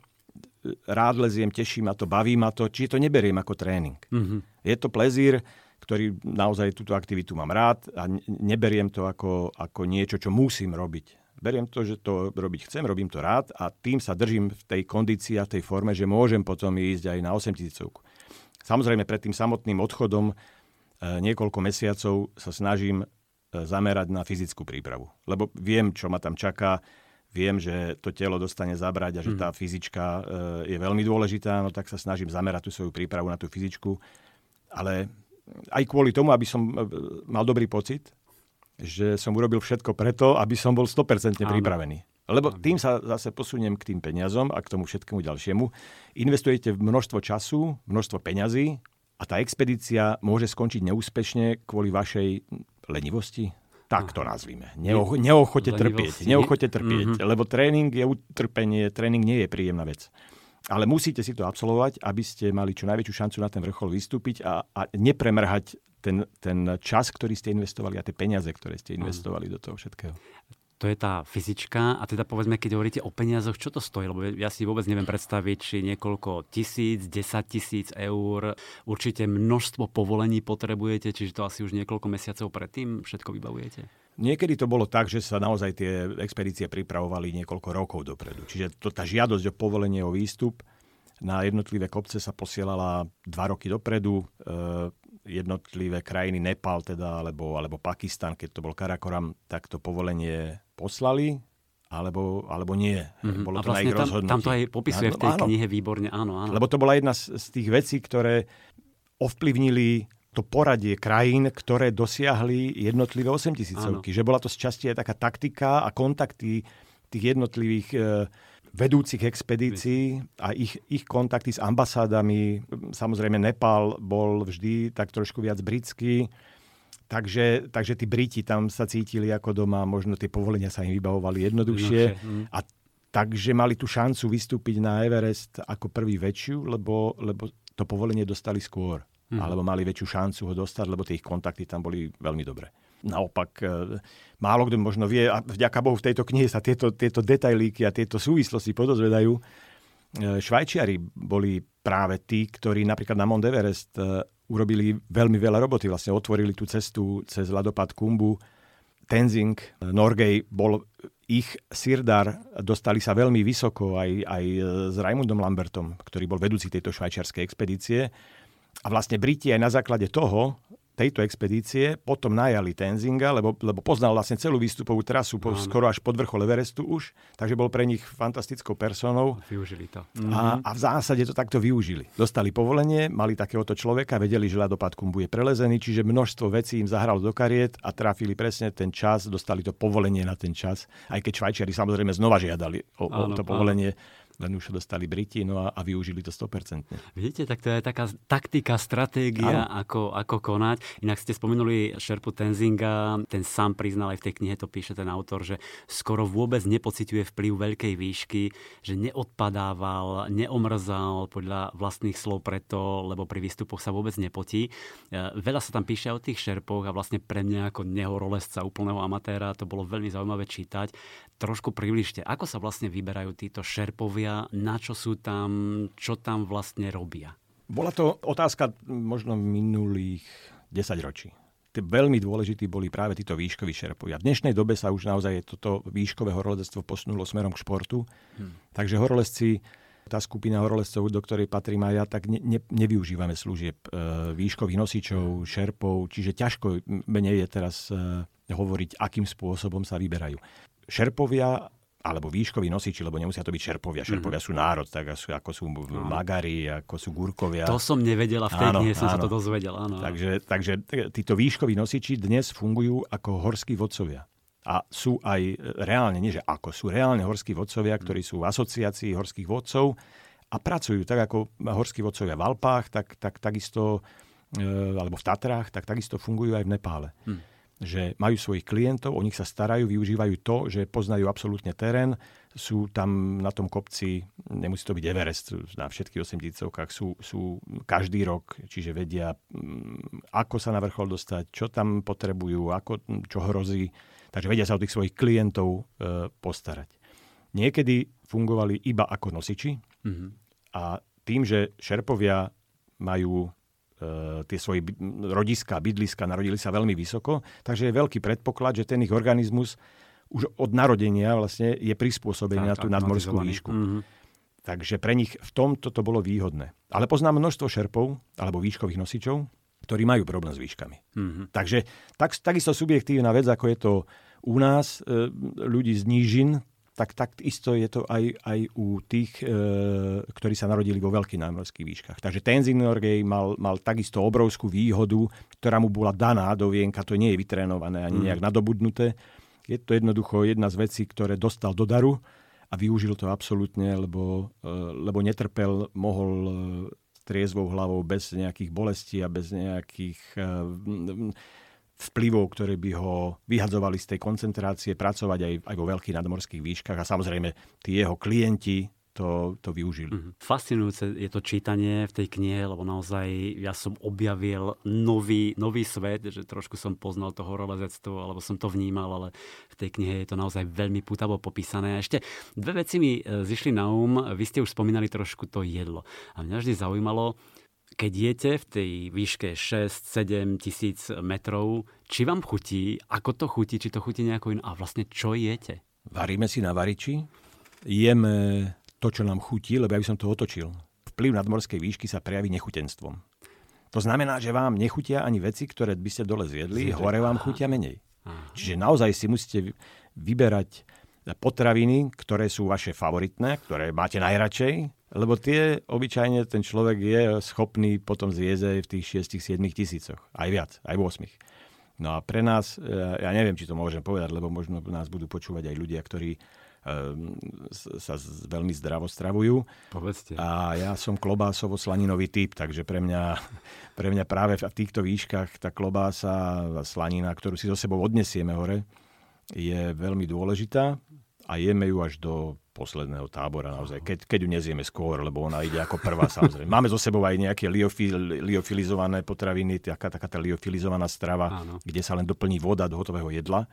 rád leziem, teší ma to, baví ma to, čiže to neberiem ako tréning. Mhm. Je to plezír, ktorý naozaj túto aktivitu mám rád a neberiem to ako, ako niečo, čo musím robiť. Beriem to, že to robiť chcem, robím to rád a tým sa držím v tej kondícii a tej forme, že môžem potom ísť aj na osemtisícovku. Samozrejme, pred tým samotným odchodom niekoľko mesiacov sa snažím zamerať na fyzickú prípravu. Lebo viem, čo ma tam čaká, viem, že to telo dostane zabrať a že tá fyzička je veľmi dôležitá, no tak sa snažím zamerať tú svoju prípravu na tú fyzičku. Ale aj kvôli tomu, aby som mal dobrý pocit, že som urobil všetko preto, aby som bol sto percent pripravený. Lebo tým sa zase posuniem k tým peniazom a k tomu všetkému ďalšiemu. Investujete množstvo času, množstvo peňazí a tá expedícia môže skončiť neúspešne kvôli vašej lenivosti. Tak to nazvíme. Neoch- neochote trpieť. Neochote trpieť. Mm-hmm. Lebo tréning je utrpenie, tréning nie je príjemná vec. Ale musíte si to absolvovať, aby ste mali čo najväčšiu šancu na ten vrchol vystúpiť a, a nepremrhať Ten, ten čas, ktorý ste investovali a tie peniaze, ktoré ste investovali do toho všetkého. To je tá fyzička a teda povedzme, keď hovoríte o peniazoch, čo to stojí? Lebo ja si vôbec neviem predstaviť, či niekoľko tisíc, desať tisíc eur, určite množstvo povolení potrebujete, čiže to asi už niekoľko mesiacov predtým všetko vybavujete? Niekedy to bolo tak, že sa naozaj tie expedície pripravovali niekoľko rokov dopredu. Čiže to, tá žiadosť o povolenie, o výstup na jednotlivé kopce sa posielala dva roky dopredu, e- jednotlivé krajiny, Nepál teda, alebo, alebo Pakistán, keď to bol Karakoram, tak to povolenie poslali, alebo, alebo nie. Mm-hmm. Bolo a to vlastne na ich rozhodnutí. Tam to aj popisuje áno, v tej áno. knihe výborne, áno, áno. Lebo to bola jedna z, z tých vecí, ktoré ovplyvnili to poradie krajín, ktoré dosiahli jednotlivé osemtisícovky. Že bola to zčasti aj taká taktika a kontakty tých jednotlivých e, vedúcich expedícií a ich, ich kontakty s ambasádami. Samozrejme, Nepál bol vždy tak trošku viac britský, takže, takže tí Briti tam sa cítili ako doma, možno tie povolenia sa im vybavovali jednoduchšie. A takže mali tú šancu vystúpiť na Everest ako prvý väčšiu, lebo, lebo to povolenie dostali skôr. Hmm. Alebo mali väčšiu šancu ho dostať, lebo tie ich kontakty tam boli veľmi dobré. Naopak, málo kto možno vie, a vďaka Bohu v tejto knihe sa tieto, tieto detailíky a tieto súvislosti podozvedajú. Švajčiari boli práve tí, ktorí napríklad na Mount Everest urobili veľmi veľa roboty. Vlastne otvorili tú cestu cez ľadopád Kumbu. Tenzing Norgay bol ich sirdar, dostali sa veľmi vysoko aj, aj s Raymondom Lambertom, ktorý bol vedúci tejto švajčiarskej expedície. A vlastne Briti aj na základe toho tejto expedície, potom najali Tenzinga, lebo, lebo poznal vlastne celú výstupovú trasu, po, skoro až pod vrchol Everestu už, takže bol pre nich fantastickou personou. Využili to. A, a v zásade to takto využili. Dostali povolenie, mali takéhoto človeka, vedeli, že ľadopád Kumbu je prelezený, čiže množstvo vecí im zahralo do kariet a trafili presne ten čas, dostali to povolenie na ten čas, aj keď Švajčiari samozrejme znova žiadali o, o to povolenie. Len už dostali Briti, no a, a využili to sto percent. Vidíte, tak to je taká taktika, stratégia, ako, ako konať. Inak ste spomenuli šerpu Tenzinga, ten sám priznal, aj v tej knihe to píše ten autor, že skoro vôbec nepociťuje vplyv veľkej výšky, že neodpadával, neomrzal podľa vlastných slov preto, lebo pri výstupoch sa vôbec nepotí. Veľa sa tam píše o tých šerpoch a vlastne pre mňa ako nehorolezca, úplného amatéra, to bolo veľmi zaujímavé čítať. Trošku približte, ako sa vlastne vyberajú títo šerpovia, na čo sú tam, čo tam vlastne robia? Bola to otázka možno minulých desaťročí. Veľmi dôležití boli práve títo výškoví šerpovia. V dnešnej dobe sa už naozaj toto výškové horolezectvo posunulo smerom k športu. Hmm. Takže horolezci, tá skupina horolezcov, do ktorej patrím aj ja, tak ne, ne, nevyužívame služieb e, výškových nosičov, šerpov, čiže ťažko menej je teraz e, hovoriť, akým spôsobom sa vyberajú. Šerpovia alebo výškoví nosiči, lebo nemusia to byť šerpovia. Šerpovia mm. sú národ, tak ako sú no. Magári, ako sú Gurkovia. To som nevedela, v tej knihe som sa to dozvedel. Áno. Takže, takže títo výškoví nosiči dnes fungujú ako horskí vodcovia. A sú aj reálne, nie že ako, sú reálne horskí vodcovia, ktorí sú v asociácii horských vodcov a pracujú tak ako horskí vodcovia v Alpách, tak, tak takisto, alebo v Tatrách, tak takisto fungujú aj v Nepále. Mm. Že majú svojich klientov, o nich sa starajú, využívajú to, že poznajú absolútne terén, sú tam na tom kopci, nemusí to byť Everest, na všetkých osemtisícovkách sú, sú každý rok, čiže vedia, ako sa na vrchol dostať, čo tam potrebujú, ako, čo hrozí, takže vedia sa o tých svojich klientov e, postarať. Niekedy fungovali iba ako nosiči mm-hmm. a tým, že šerpovia majú tie svoje rodiská, bydliska, narodili sa veľmi vysoko, takže je veľký predpoklad, že ten ich organizmus už od narodenia vlastne je prispôsobený na tú nadmorskú výšku. Mm-hmm. Takže pre nich v tomto to bolo výhodné. Ale poznám množstvo šerpov alebo výškových nosičov, ktorí majú problém s výškami. Mm-hmm. Takže tak, takisto subjektívna vec, ako je to u nás, e, ľudí z nížin, tak, tak isto je to aj, aj u tých, e, ktorí sa narodili vo veľkých nadmorských výškach. Takže Tenzing Norgay mal, mal takisto obrovskú výhodu, ktorá mu bola daná do vienka, to nie je vytrénované ani nejak nadobudnuté. Je to jednoducho jedna z vecí, ktoré dostal do daru a využil to absolútne, lebo, e, lebo netrpel, mohol e, triezvou hlavou bez nejakých bolestí a bez nejakých... E, m, vplyvov, ktoré by ho vyhadzovali z tej koncentrácie, pracovať aj, aj vo veľkých nadmorských výškach a samozrejme tí jeho klienti to, to využili. Mm-hmm. Fascinujúce je to čítanie v tej knihe, lebo naozaj ja som objavil nový, nový svet, že trošku som poznal to horolezectvo, alebo som to vnímal, ale v tej knihe je to naozaj veľmi pútavo popísané. A ešte dve veci mi zišli na um. Vy ste už spomínali trošku to jedlo. A mňa vždy zaujímalo, keď jete v tej výške šesť sedem tisíc metrov, či vám chutí, ako to chutí, či to chutí nejako iné a vlastne čo jete? Varíme si na variči, jeme to, čo nám chutí, lebo ja by som to otočil. Vplyv nadmorskej výšky sa prejaví nechutenstvom. To znamená, že vám nechutia ani veci, ktoré by ste dole zjedli, hore vám chutia menej. Aha. Čiže naozaj si musíte vyberať potraviny, ktoré sú vaše favoritné, ktoré máte najradšej, lebo tie obyčajne ten človek je schopný potom zjesť v tých šesť sedem tisícoch. Aj viac, aj v osem. No a pre nás, ja neviem, či to môžem povedať, lebo možno nás budú počúvať aj ľudia, ktorí sa veľmi zdravo stravujú. Povedzte. A ja som klobásovo-slaninový typ, takže pre mňa, pre mňa práve v týchto výškach tá klobása, slanina, ktorú si so sebou odnesieme hore, je veľmi dôležitá a jeme ju až do posledného tábora naozaj, keď, keď ju nezieme skôr, lebo ona ide ako prvá samozrejme. Máme zo sebou aj nejaké liofil, liofilizované potraviny, taká, taká tá liofilizovaná strava, áno, kde sa len doplní voda do hotového jedla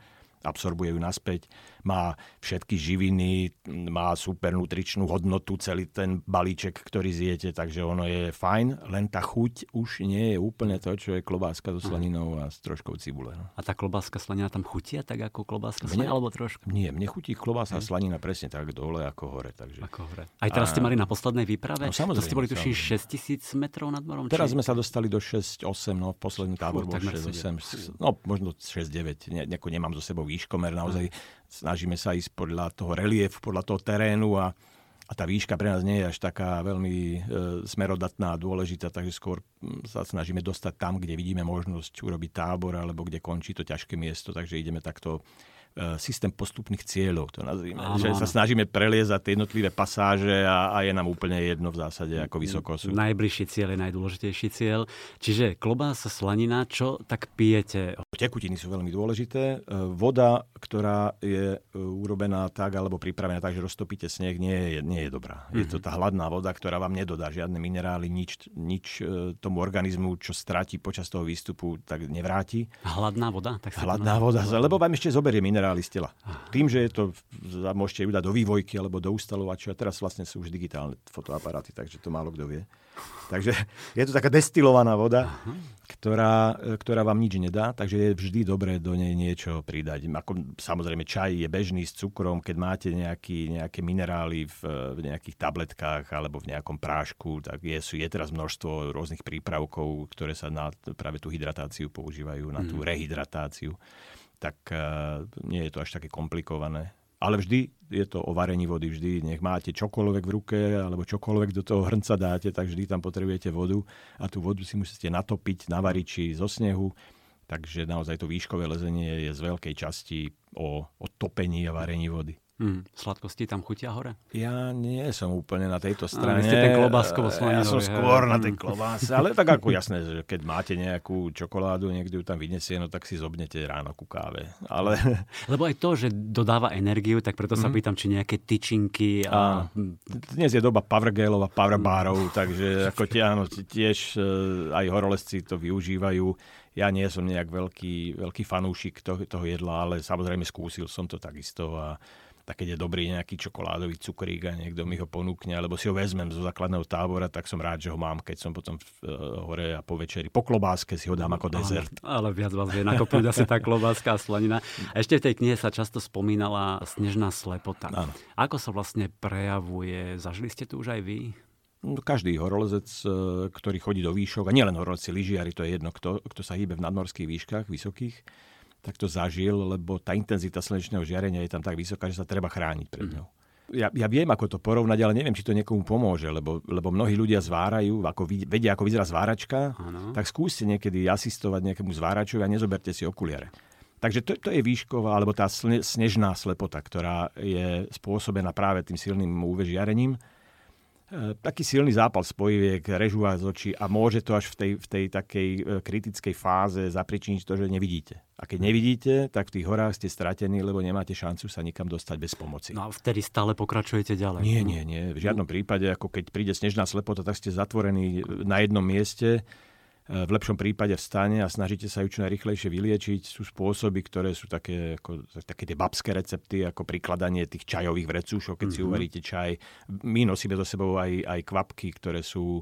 absorbuje ju naspäť, má všetky živiny, má super nutričnú hodnotu, celý ten balíček, ktorý zjete, takže ono je fajn, len tá chuť už nie je úplne to, čo je klobáska so slaninou a s troškou cibule. No. A tá klobáska slanina tam chutia tak ako klobáska slanina, alebo trošku? Nie, mne chutí klobáska slanina presne tak dole ako hore. Takže. Ako hore. Aj teraz a... ste mali na poslednej výprave, no, to ste boli tuším šesťtisíc metrov nad morom. Teraz či... sme sa dostali do šesť osem, no posledný tábor bol šesť osem, no možno šesť deväť, ne, nejako nemám zo sebou výškomer, naozaj snažíme sa ísť podľa toho reliefu, podľa toho terénu a, a tá výška pre nás nie je až taká veľmi e, smerodatná a dôležitá, takže skôr sa snažíme dostať tam, kde vidíme možnosť urobiť tábor alebo kde končí to ťažké miesto, takže ideme takto e, systém postupných cieľov, to nazvime, áno, že áno. Sa snažíme preliezať tie jednotlivé pasáže a, a je nám úplne jedno v zásade, ako vysoko sú. Najbližší cieľ je najdôležitejší cieľ, čiže klobása, slanina, čo tak pijete? Tekutiny sú veľmi dôležité. Voda, ktorá je urobená tak, alebo pripravená tak, že roztopíte sneh, nie je, nie je dobrá. Mm-hmm. Je to tá hladná voda, ktorá vám nedodá žiadne minerály, nič, nič tomu organizmu, čo stratí počas toho výstupu, tak nevráti. Hladná voda? Tak hladná voda, lebo vám ešte zoberie minerály z tela. Tým, že je to, môžete ju dať do vývojky, alebo do ustalovača, a teraz vlastne sú už digitálne fotoaparáty, takže to málo kto vie. Takže je to taká destilovaná voda, ktorá, ktorá vám nič nedá, takže je vždy dobré do nej niečo pridať. Ako, samozrejme, čaj je bežný s cukrom, keď máte nejaký, nejaké minerály v, v nejakých tabletkách alebo v nejakom prášku, tak je, je teraz množstvo rôznych prípravkov, ktoré sa na práve tú hydratáciu používajú, na tú rehydratáciu. Tak uh, nie je to až také komplikované. Ale vždy je to o varení vody, vždy nech máte čokoľvek v ruke alebo čokoľvek do toho hrnca dáte, tak vždy tam potrebujete vodu a tú vodu si musíte natopiť, navariť či zo snehu. Takže naozaj to výškové lezenie je z veľkej časti o, o topení a varení vody. Hmm. Sladkosti tam chutia hore? Ja nie som úplne na tejto strane. Ste ten klobáskovo-slaninové. Ja som skôr na tej klobáse. Ale tak ako jasné, že keď máte nejakú čokoládu, niekde ju tam vyniesie, no tak si zobnete ráno ku káve. Ale... Lebo aj to, že dodáva energiu, tak preto sa mm-hmm. pýtam, či nejaké tyčinky. A... Dnes je doba powergélov a powerbárov, takže ako tie, áno, tiež aj horolezci to využívajú. Ja nie som nejak veľký, veľký fanúšik toho, toho jedla, ale samozrejme skúsil som to takisto a tak keď je dobrý nejaký čokoládový cukrík a niekto mi ho ponúkne, alebo si ho vezmem zo základného tábora, tak som rád, že ho mám, keď som potom v, e, hore a po večeri po klobáske si ho dám ako dezert. Ale, ale viac vás vie nakopnúť asi tá klobáska a slanina. A ešte v tej knihe sa často spomínala snežná slepota. Áno. Ako sa vlastne prejavuje? Zažili ste to už aj vy? Každý horolezec, ktorý chodí do výšok, a nielen horolezci, lyžiari, to je jedno, kto, kto sa hýbe v nadmorských výškach, vysokých, tak to zažil, lebo tá intenzita slnečného žiarenia je tam tak vysoká, že sa treba chrániť pred ňou. Ja, ja viem, ako to porovnať, ale neviem, či to niekomu pomôže, lebo, lebo mnohí ľudia zvárajú, ako vedia, ako vyzerá zváračka, ano. Tak skúste niekedy asistovať nejakému zváračovi a nezoberte si okuliare. Takže to, to je výšková, alebo tá sne, snežná slepota, ktorá je spôsobená práve tým silným ú vé žiarením. Taký silný zápal spojiviek, režu vás z očí a môže to až v tej, v tej takej kritickej fáze zapričiniť to, že nevidíte. A keď nevidíte, tak v tých horách ste stratení, lebo nemáte šancu sa nikam dostať bez pomoci. No a vtedy stále pokračujete ďalej. Nie, nie, nie. V žiadnom prípade, ako keď príde snežná slepota, tak ste zatvorení na jednom mieste, v lepšom prípade vstane a snažíte sa ju čo najrýchlejšie vyliečiť. Sú spôsoby, ktoré sú také, ako, také tie babské recepty, ako prikladanie tých čajových vrecúšok, keď mm-hmm. si uvaríte čaj. My nosíme so sebou aj, aj kvapky, ktoré sú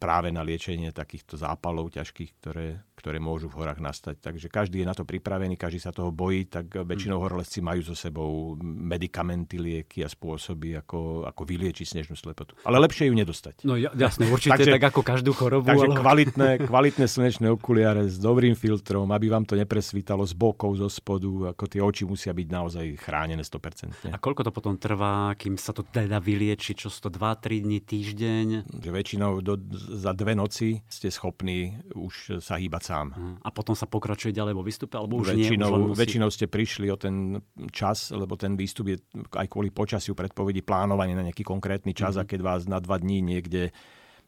práve na liečenie takýchto zápalov ťažkých, ktoré, ktoré môžu v horách nastať. Takže každý je na to pripravený, každý sa toho bojí, tak väčšinou horolezci majú so sebou medikamenty, lieky a spôsoby, ako, ako vyliečiť snežnú slepotu. Ale lepšie ju nedostať. No jasne, určite takže, tak ako každú chorobu. Takže ale... kvalitné, kvalitné kvalitné slnečné okuliare s dobrým filtrom, aby vám to nepresvítalo z bokov, zo spodu, ako tie oči musia byť naozaj chránené sto percent. A koľko to potom trvá, kým sa to teda vylieči? Čo sú to dva tri dní, týždeň? Že väčšinou do, za dve noci ste schopní už sa hýbať sám. A potom sa pokračuje ďalej vo výstupe? Alebo už väčšinou, nie, už väčšinou ste prišli o ten čas, lebo ten výstup je aj kvôli počasiu predpovedí plánovaný na nejaký konkrétny čas, mm-hmm. a keď vás na dva dní niekde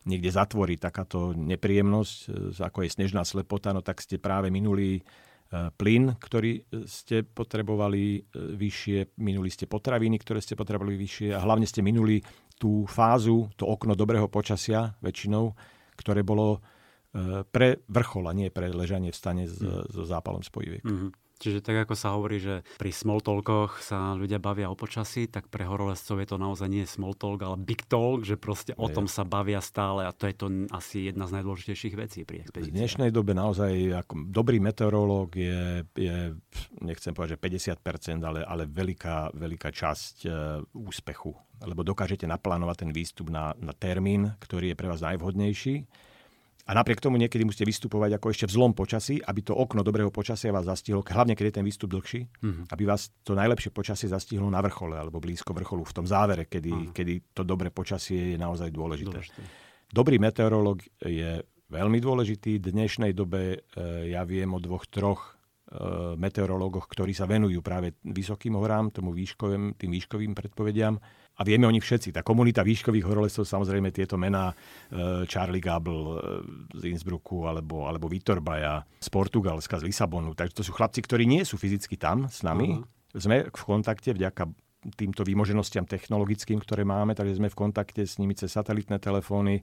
niekde zatvorí takáto nepríjemnosť, ako je snežná slepota, no tak ste práve minuli plyn, ktorý ste potrebovali vyššie, minuli ste potraviny, ktoré ste potrebovali vyššie a hlavne ste minuli tú fázu, to okno dobrého počasia väčšinou, ktoré bolo pre vrchol a nie pre ležanie v stane s, mm. so zápalom spojiviek. Mm-hmm. Čiže tak, ako sa hovorí, že pri small talkoch sa ľudia bavia o počasí, tak pre horolezcov je to naozaj nie small talk, ale big talk, že proste o tom sa bavia stále a to je to asi jedna z najdôležitejších vecí pri expedícii. V dnešnej dobe naozaj ako dobrý meteorológ je, je nechcem povedať, že päťdesiat percent, ale, ale veľká, veľká časť úspechu. Lebo dokážete naplánovať ten výstup na, na termín, ktorý je pre vás najvhodnejší. A napriek tomu niekedy musíte vystupovať ako ešte v zlom počasí, aby to okno dobrého počasia vás zastihlo, hlavne keď je ten výstup dlhší, mm-hmm. aby vás to najlepšie počasie zastihlo na vrchole alebo blízko vrcholu, v tom závere, kedy, mm-hmm. kedy to dobré počasie je naozaj dôležité. dôležité. Dobrý meteorológ je veľmi dôležitý. V dnešnej dobe e, ja viem o dvoch, troch e, meteorológoch, ktorí sa venujú práve vysokým horám, tomu výškovým, tým výškovým predpovediam. A vieme o nich všetci. Tá komunita výškových horolezcov, samozrejme tieto mená, Charlie Gubble z Innsbruku alebo, alebo Vitor Baja z Portugalska, z Lisabonu. Takže to sú chlapci, ktorí nie sú fyzicky tam s nami. Uh-huh. Sme v kontakte vďaka týmto výmoženostiam technologickým, ktoré máme, takže sme v kontakte s nimi cez satelitné telefóny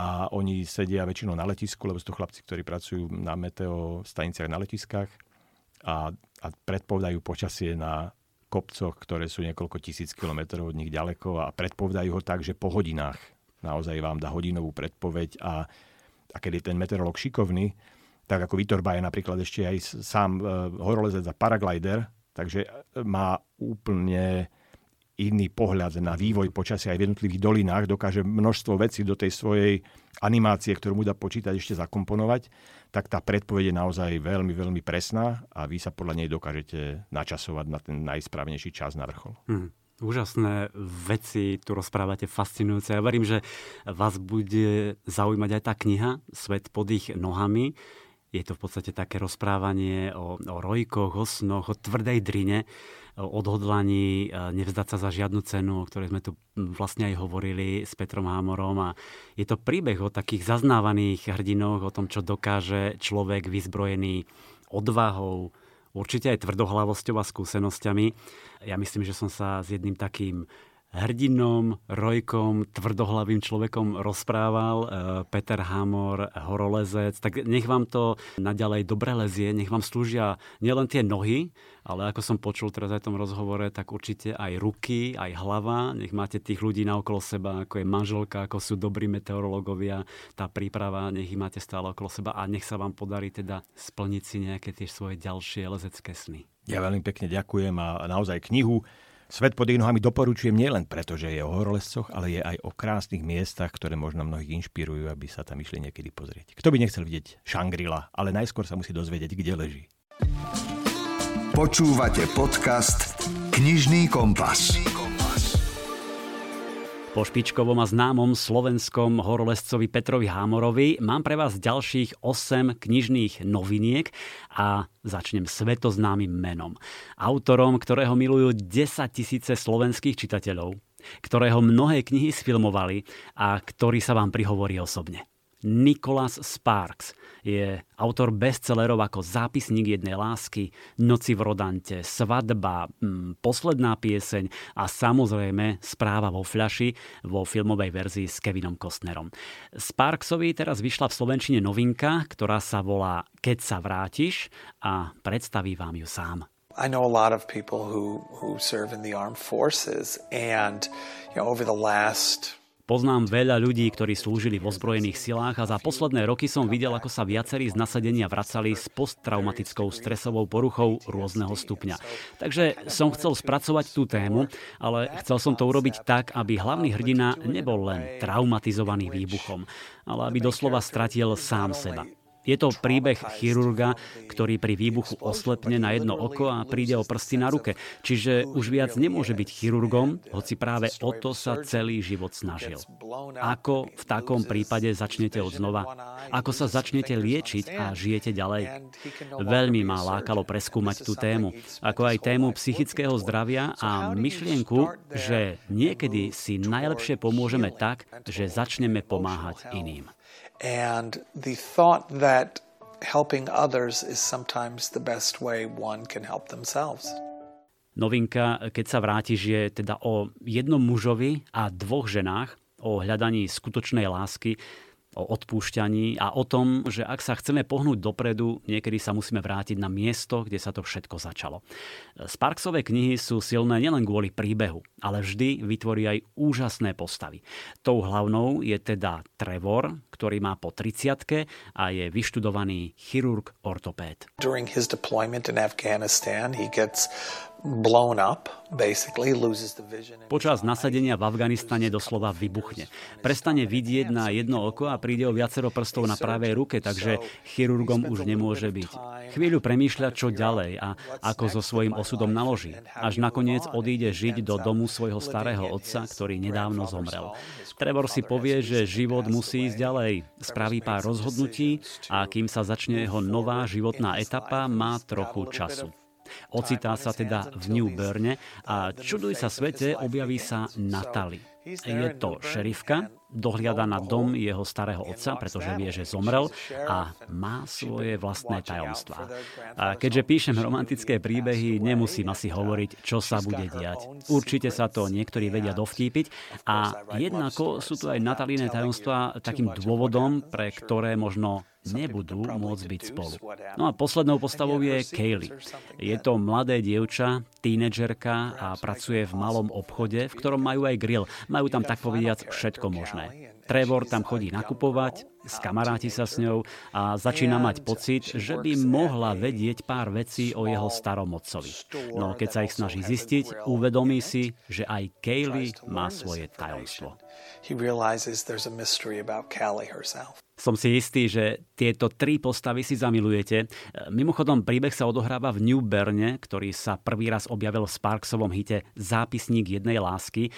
a oni sedia väčšinou na letisku, lebo sú to chlapci, ktorí pracujú na meteo staniciach na letiskách a, a predpovedajú počasie na kopcoch, ktoré sú niekoľko tisíc kilometrov od nich ďaleko a predpovedajú ho tak, že po hodinách naozaj vám dá hodinovú predpoveď a, a keď je ten meteorológ šikovný, tak ako Vitor Baja napríklad ešte aj sám e, horolezec a paraglider, takže má úplne iný pohľad na vývoj počasia aj v jednotlivých dolinách, dokáže množstvo vecí do tej svojej animácie, ktorú mu dá počítať, ešte zakomponovať, tak tá predpoveď je naozaj veľmi, veľmi presná a vy sa podľa nej dokážete načasovať na ten najsprávnejší čas na vrchol. Hmm. Úžasné veci tu rozprávate, fascinujúce. Ja verím, že vás bude zaujímať aj tá kniha Svet pod ich nohami. Je to v podstate také rozprávanie o, o rojkoch, o snoch, o tvrdej drine, o odhodlaní, nevzdať sa za žiadnu cenu, o ktorej sme tu vlastne aj hovorili s Petrom Hámorom. A je to príbeh o takých zaznávaných hrdinoch, o tom, čo dokáže človek vyzbrojený odvahou, určite aj tvrdohlavosťou a skúsenosťami. Ja myslím, že som sa s jedným takým hrdinom, rojkom, tvrdohlavým človekom rozprával Peter Hámor, horolezec. Tak nech vám to naďalej dobre lezie, nech vám slúžia nielen tie nohy, ale ako som počul teraz aj v tom rozhovore, tak určite aj ruky, aj hlava. Nech máte tých ľudí naokolo seba, ako je manželka, ako sú dobrí meteorológovia. Tá príprava, nech ich máte stále okolo seba a nech sa vám podarí teda splniť si nejaké tie svoje ďalšie lezecké sny. Ja veľmi pekne ďakujem a naozaj knihu Svet pod ich nohami doporučujem nielen preto, že je o horolezcoch, ale je aj o krásnych miestach, ktoré možno mnohých inšpirujú, aby sa tam išli niekedy pozrieť. Kto by nechcel vidieť Shangri-La, ale najskôr sa musí dozvedieť, kde leží. Počúvate podcast Knižný kompas. Po špičkovom a známom slovenskom horolezcovi Petrovi Hámorovi mám pre vás ďalších osem knižných noviniek a začnem svetoznámym menom. Autorom, ktorého milujú desaťtisíce slovenských čitateľov, ktorého mnohé knihy sfilmovali a ktorý sa vám prihovorí osobne. Nicholas Sparks je autor bestsellerov ako Zápisník jednej lásky, Noci v Rodante, Svadba, Posledná pieseň a samozrejme Správa vo fľaši vo filmovej verzii s Kevinom Costnerom. Sparksovi teraz vyšla v slovenčine novinka, ktorá sa volá Keď sa vrátiš a predstaví vám ju sám. I know a lot of people who, who serve in the armed forces and you know, over the last Poznám veľa ľudí, ktorí slúžili v ozbrojených silách a za posledné roky som videl, ako sa viacerí z nasadenia vracali s posttraumatickou stresovou poruchou rôzneho stupňa. Takže som chcel spracovať tú tému, ale chcel som to urobiť tak, aby hlavný hrdina nebol len traumatizovaný výbuchom, ale aby doslova stratil sám seba. Je to príbeh chirurga, ktorý pri výbuchu oslepne na jedno oko a príde o prsty na ruke. Čiže už viac nemôže byť chirurgom, hoci práve o to sa celý život snažil. Ako v takom prípade začnete odznova? Ako sa začnete liečiť a žijete ďalej? Veľmi ma lákalo preskúmať tú tému, ako aj tému psychického zdravia a myšlienku, že niekedy si najlepšie pomôžeme tak, že začneme pomáhať iným. And the thought that helping others is sometimes the best way one can help themselves. Novinka Keď sa vrátiš je teda o jednom mužovi a dvoch ženách, o hľadaní skutočnej lásky o odpúšťaní a o tom, že ak sa chceme pohnúť dopredu, niekedy sa musíme vrátiť na miesto, kde sa to všetko začalo. Sparksové knihy sú silné nielen kvôli príbehu, ale vždy vytvorí aj úžasné postavy. Tou hlavnou je teda Trevor, ktorý má po tridsiatke a je vyštudovaný chirurg ortopéd. During his deployment in Afghanistan, he gets blown up, basically loses the vision. Počas nasadenia v Afganistane doslova vybuchne. Prestane vidieť na jedno oko a príde o viacero prstov na pravej ruke, takže chirurgom už nemôže byť. Chvíľu premýšľa, čo ďalej a ako so svojím osudom naloží. Až nakoniec odíde žiť do domu svojho starého otca, ktorý nedávno zomrel. Trevor si povie, že život musí ísť ďalej. Spraví pár rozhodnutí a kým sa začne jeho nová životná etapa, má trochu času. Ocitá sa teda v New Berne a čuduj sa svete, objaví sa Natalie. Je to šerifka, dohliada na dom jeho starého otca, pretože vie, že zomrel a má svoje vlastné tajomstvá. A keďže píšem romantické príbehy, nemusím asi hovoriť, čo sa bude diať. Určite sa to niektorí vedia dovtípiť a jednako sú tu aj Natalíne tajomstvá takým dôvodom, pre ktoré možno nebudú môcť byť spolu. No a poslednou postavou je Kaylee. Je to mladé dievča, tínedžerka a pracuje v malom obchode, v ktorom majú aj grill. Majú tam tak povediac všetko možné. Trevor tam chodí nakupovať, skamaráti sa s ňou a začína mať pocit, že by mohla vedieť pár vecí o jeho starom otcovi. No keď sa ich snaží zistiť, uvedomí si, že aj Kaylee má svoje tajomstvo. Som si istý, že tieto tri postavy si zamilujete. Mimochodom, príbeh sa odohráva v New Berne, ktorý sa prvý raz objavil v Sparksovom hite Zápisník jednej lásky,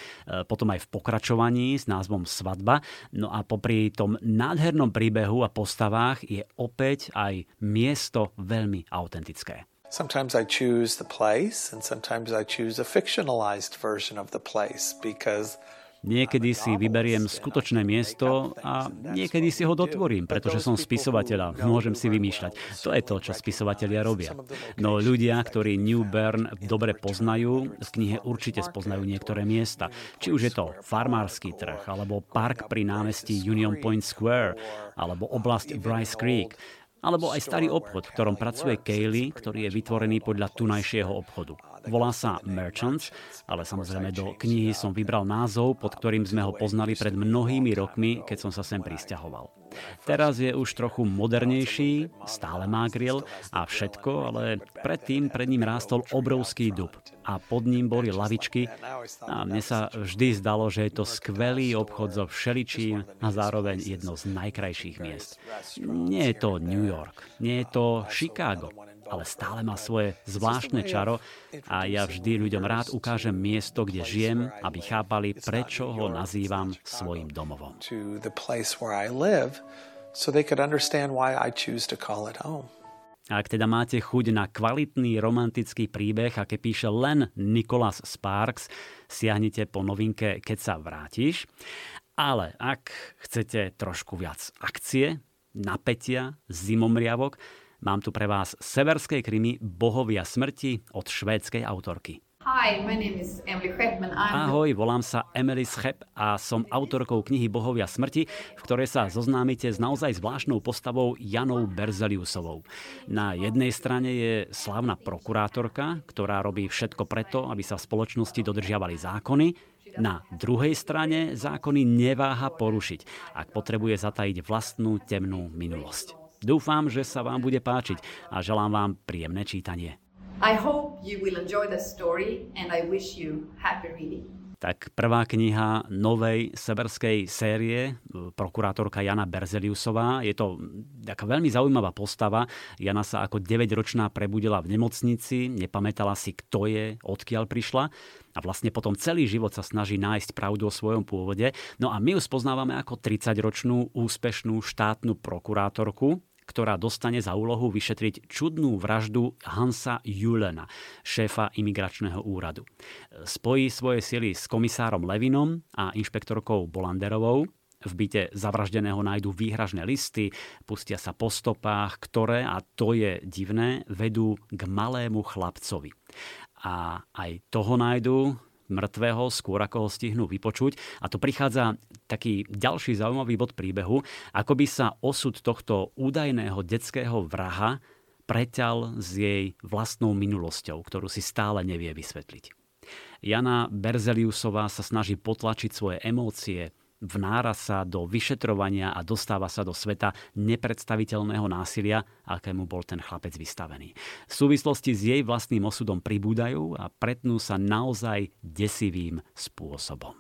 potom aj v pokračovaní s názvom Svadba. No a popri tom nádhernom príbehu a postavách je opäť aj miesto veľmi autentické. Sometimes I choose the place and sometimes I choose a fictionalized version of the place because niekedy si vyberiem skutočné miesto a niekedy si ho dotvorím, pretože som spisovateľ a môžem si vymýšľať. To je to, čo spisovatelia robia. No ľudia, ktorí New Berne dobre poznajú, v knihe určite spoznajú niektoré miesta. Či už je to farmársky trh, alebo park pri námestí Union Point Square, alebo oblasť Bryce Creek. Alebo aj starý obchod, v ktorom pracuje Kaylee, ktorý je vytvorený podľa tunajšieho obchodu. Volá sa Merchants, ale samozrejme do knihy som vybral názov, pod ktorým sme ho poznali pred mnohými rokmi, keď som sa sem prisťahoval. Teraz je už trochu modernejší, stále má grill a všetko, ale predtým pred ním rástol obrovský dub a pod ním boli lavičky a mne sa vždy zdalo, že je to skvelý obchod so všeličím a zároveň jedno z najkrajších miest. Nie je to New York, nie je to Chicago, ale stále má svoje zvláštne čaro a ja vždy ľuďom rád ukážem miesto, kde žijem, aby chápali, prečo ho nazývam svojim domovom. Ak teda máte chuť na kvalitný romantický príbeh, aké píše len Nicholas Sparks, siahnite po novinke Keď sa vrátiš. Ale ak chcete trošku viac akcie, napätia, zimomriavok, mám tu pre vás severské krimi Bohovia smrti od švédskej autorky. Hi, my name is Emily Schep, and I'm... Ahoj, volám sa Emily Schep a som autorkou knihy Bohovia smrti, v ktorej sa zoznámite s naozaj zvláštnou postavou Janou Berzeliusovou. Na jednej strane je slávna prokurátorka, ktorá robí všetko preto, aby sa v spoločnosti dodržiavali zákony. Na druhej strane zákony neváha porušiť, ak potrebuje zatajiť vlastnú temnú minulosť. Dúfam, že sa vám bude páčiť a želám vám príjemné čítanie. I hope you will enjoy the story and I wish you happy reading. Tak prvá kniha novej severskej série, prokurátorka Jana Berzeliusová. Je to taká veľmi zaujímavá postava. Jana sa ako deväťročná prebudila v nemocnici, nepamätala si, kto je, odkiaľ prišla a vlastne potom celý život sa snaží nájsť pravdu o svojom pôvode. No a my ju spoznávame ako tridsaťročnú úspešnú štátnu prokurátorku, ktorá dostane za úlohu vyšetriť čudnú vraždu Hansa Julena, šéfa imigračného úradu. Spojí svoje sily s komisárom Levinom a inšpektorkou Bolanderovou. V byte zavraždeného nájdú výhražné listy, pustia sa po stopách, ktoré, a to je divné, vedú k malému chlapcovi. A aj toho nájdú mŕtvého skôr, ako ho stihnú vypočuť. A to prichádza taký ďalší zaujímavý bod príbehu, ako by sa osud tohto údajného detského vraha preťal s jej vlastnou minulosťou, ktorú si stále nevie vysvetliť. Jana Berzeliusová sa snaží potlačiť svoje emócie, vnára sa do vyšetrovania a dostáva sa do sveta nepredstaviteľného násilia, akému bol ten chlapec vystavený. V súvislosti s jej vlastným osudom pribúdajú a pretnú sa naozaj desivým spôsobom.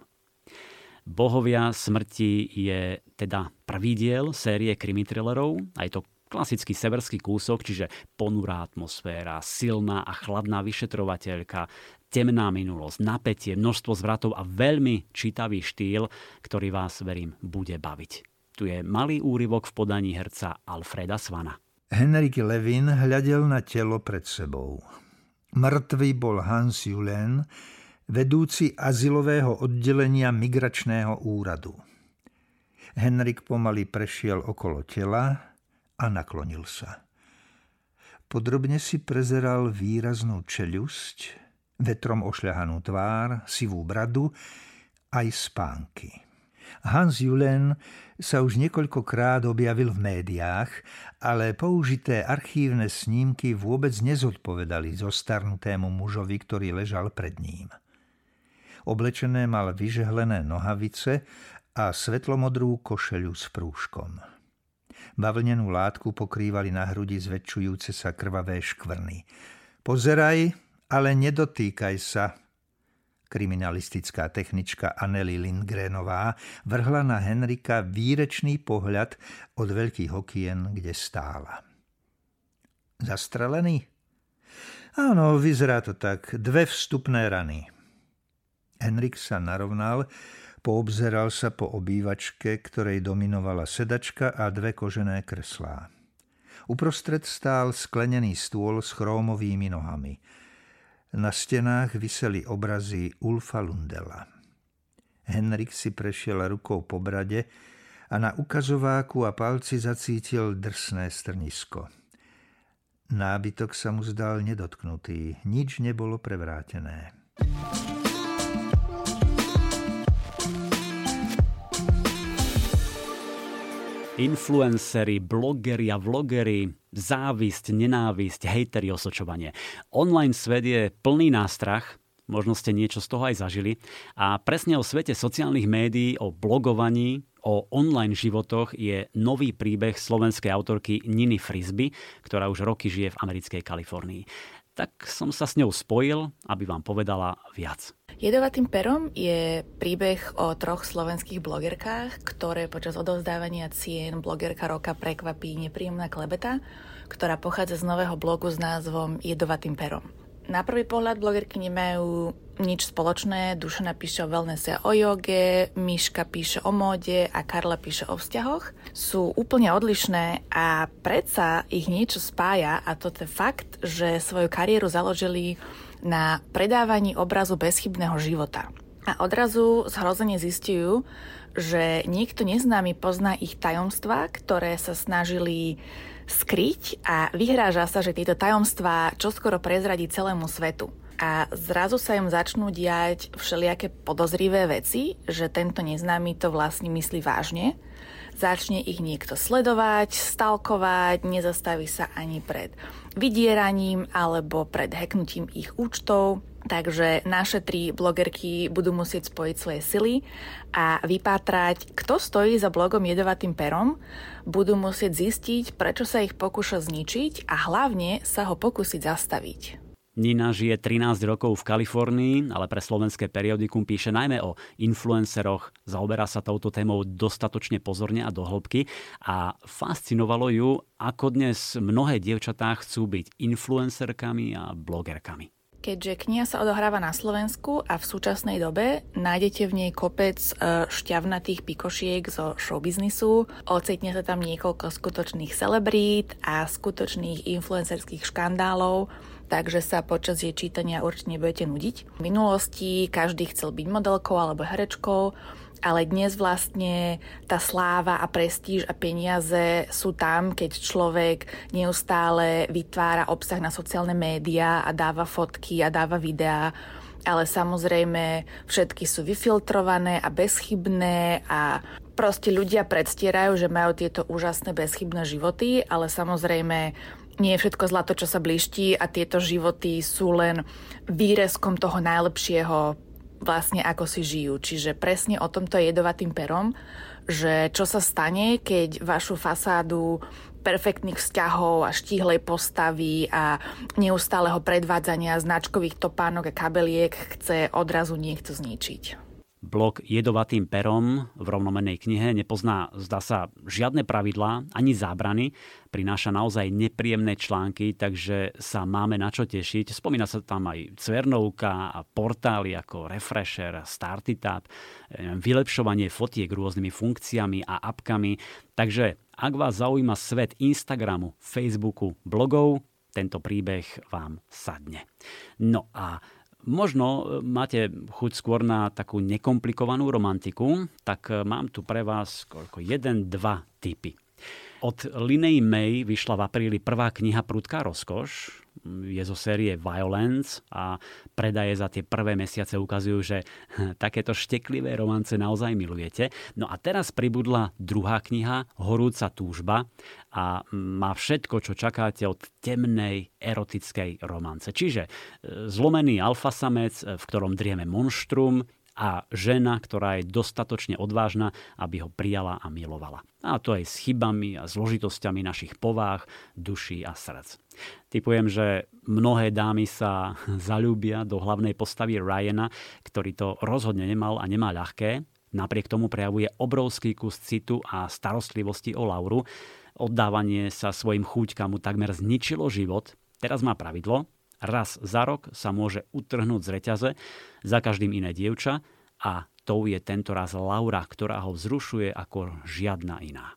Bohovia smrti je teda prvý diel série krimi-thrillerov, aj to klasický severský kúsok, čiže ponurá atmosféra, silná a chladná vyšetrovateľka, temná minulosť, napätie, množstvo zvratov a veľmi čítavý štýl, ktorý vás, verím, bude baviť. Tu je malý úryvok v podaní herca Alfreda Svana. Henrik Levin hľadel na telo pred sebou. Mŕtvý bol Hans Julén, vedúci azylového oddelenia migračného úradu. Henrik pomaly prešiel okolo tela a naklonil sa. Podrobne si prezeral výraznú čeľusť, vetrom ošľahanú tvár, sivú bradu, aj spánky. Hans Julén sa už niekoľkokrát objavil v médiách, ale použité archívne snímky vôbec nezodpovedali zostarnutému mužovi, ktorý ležal pred ním. Oblečené mal vyžehlené nohavice a svetlomodrú košeľu s prúžkom. Bavlnenú látku pokrývali na hrudi zväčšujúce sa krvavé škvrny. Pozeraj, ale nedotýkaj sa. Kriminalistická technička Anneli Lindgrenová vrhla na Henrika výrečný pohľad od veľkých okien, kde stála. Zastrelený? Áno, vyzerá to tak. Dve vstupné rany. Henrik sa narovnal, poobzeral sa po obývačke, ktorej dominovala sedačka a dve kožené kreslá. Uprostred stál sklenený stôl s chrómovými nohami. Na stenách viseli obrazy Ulfa Lundela. Henrik si prešiel rukou po brade a na ukazováku a palci zacítil drsné strnisko. Nábytok sa mu zdal nedotknutý, nič nebolo prevrátené. Influenceri, blogeri a vlogeri, závisť, nenávisť, hejteri, osočovanie. Online svet je plný nástrach, možno ste niečo z toho aj zažili. A presne o svete sociálnych médií, o blogovaní, o online životoch je nový príbeh slovenskej autorky Niny Frisby, ktorá už roky žije v americkej Kalifornii. Tak som sa s ňou spojil, aby vám povedala viac. Jedovatým perom je príbeh o troch slovenských blogerkách, ktoré počas odovzdávania cien blogerka roka prekvapí nepríjemná klebeta, ktorá pochádza z nového blogu s názvom Jedovatým perom. Na prvý pohľad blogerky nemajú nič spoločné, Dušana píše o wellnesse, o joge, Miška píše o móde a Karla píše o vzťahoch. Sú úplne odlišné a predsa ich niečo spája, a to je fakt, že svoju kariéru založili na predávaní obrazu bezchybného života. A odrazu zhrozene zistujú, že niekto neznámy pozná ich tajomstvá, ktoré sa snažili skryť, a vyhráža sa, že tieto tajomstvá čoskoro prezradí celému svetu. A zrazu sa im začnú diať všelijaké podozrivé veci, že tento neznámy to vlastne myslí vážne. Začne ich niekto sledovať, stalkovať, nezastaví sa ani pred vydieraním alebo pred hacknutím ich účtov. Takže naše tri blogerky budú musieť spojiť svoje sily a vypátrať, kto stojí za blogom Jedovatým perom. Budú musieť zistiť, prečo sa ich pokúša zničiť a hlavne sa ho pokúsiť zastaviť. Nina žije trinásť rokov v Kalifornii, ale pre slovenské periodikum píše najmä o influenceroch. Zaoberá sa touto témou dostatočne pozorne a do hĺbky a fascinovalo ju, ako dnes mnohé dievčatá chcú byť influencerkami a blogerkami. Keďže kniha sa odohráva na Slovensku a v súčasnej dobe, nájdete v nej kopec šťavnatých pikošiek zo showbiznisu, ocitne sa tam niekoľko skutočných celebrít a skutočných influencerských škandálov, takže sa počas jej čítania určite nebudete nudiť. V minulosti každý chcel byť modelkou alebo herečkou, ale dnes vlastne tá sláva a prestíž a peniaze sú tam, keď človek neustále vytvára obsah na sociálne médiá a dáva fotky a dáva videá. A ale samozrejme všetky sú vyfiltrované a bezchybné a proste ľudia predstierajú, že majú tieto úžasné bezchybné životy, ale samozrejme nie je všetko zlato, čo sa blíští a tieto životy sú len výrezkom toho najlepšieho vlastne ako si žijú. Čiže presne o tomto jedovatým perom, že čo sa stane, keď vašu fasádu perfektných vzťahov a štíhlej postavy a neustáleho predvádzania značkových topánok a kabeliek chce odrazu niekto zničiť. Blok Jedovatým perom v rovnomennej knihe nepozná, zdá sa, žiadne pravidlá ani zábrany. Prináša naozaj nepríjemné články, takže sa máme na čo tešiť. Spomína sa tam aj Cvernovka a portály ako Refresher, Starty Tab, vylepšovanie fotiek rôznymi funkciami a apkami. Takže ak vás zaujíma svet Instagramu, Facebooku, blogov, tento príbeh vám sadne. No a možno máte chuť skôr na takú nekomplikovanú romantiku, tak mám tu pre vás koľko? Jeden, dva tipy. Od Liney May vyšla v apríli prvá kniha Prudká rozkoš. Je zo série Violence a predaje za tie prvé mesiace ukazujú, že takéto šteklivé romance naozaj milujete. No a teraz pribudla druhá kniha Horúca túžba a má všetko, čo čakáte od temnej erotickej romance. Čiže zlomený alfasamec, v ktorom drieme monštrum, a žena, ktorá je dostatočne odvážna, aby ho prijala a milovala. A to aj s chybami a zložitosťami našich povách, duší a srdc. Tipujem, že mnohé dámy sa zaľúbia do hlavnej postavy Ryana, ktorý to rozhodne nemal a nemá ľahké. Napriek tomu prejavuje obrovský kus citu a starostlivosti o Lauru. Oddávanie sa svojim chúťkam mu takmer zničilo život. Teraz má pravidlo. Raz za rok sa môže utrhnúť z reťaze, za každým iné dievča a tou je tento raz Laura, ktorá ho vzrušuje ako žiadna iná.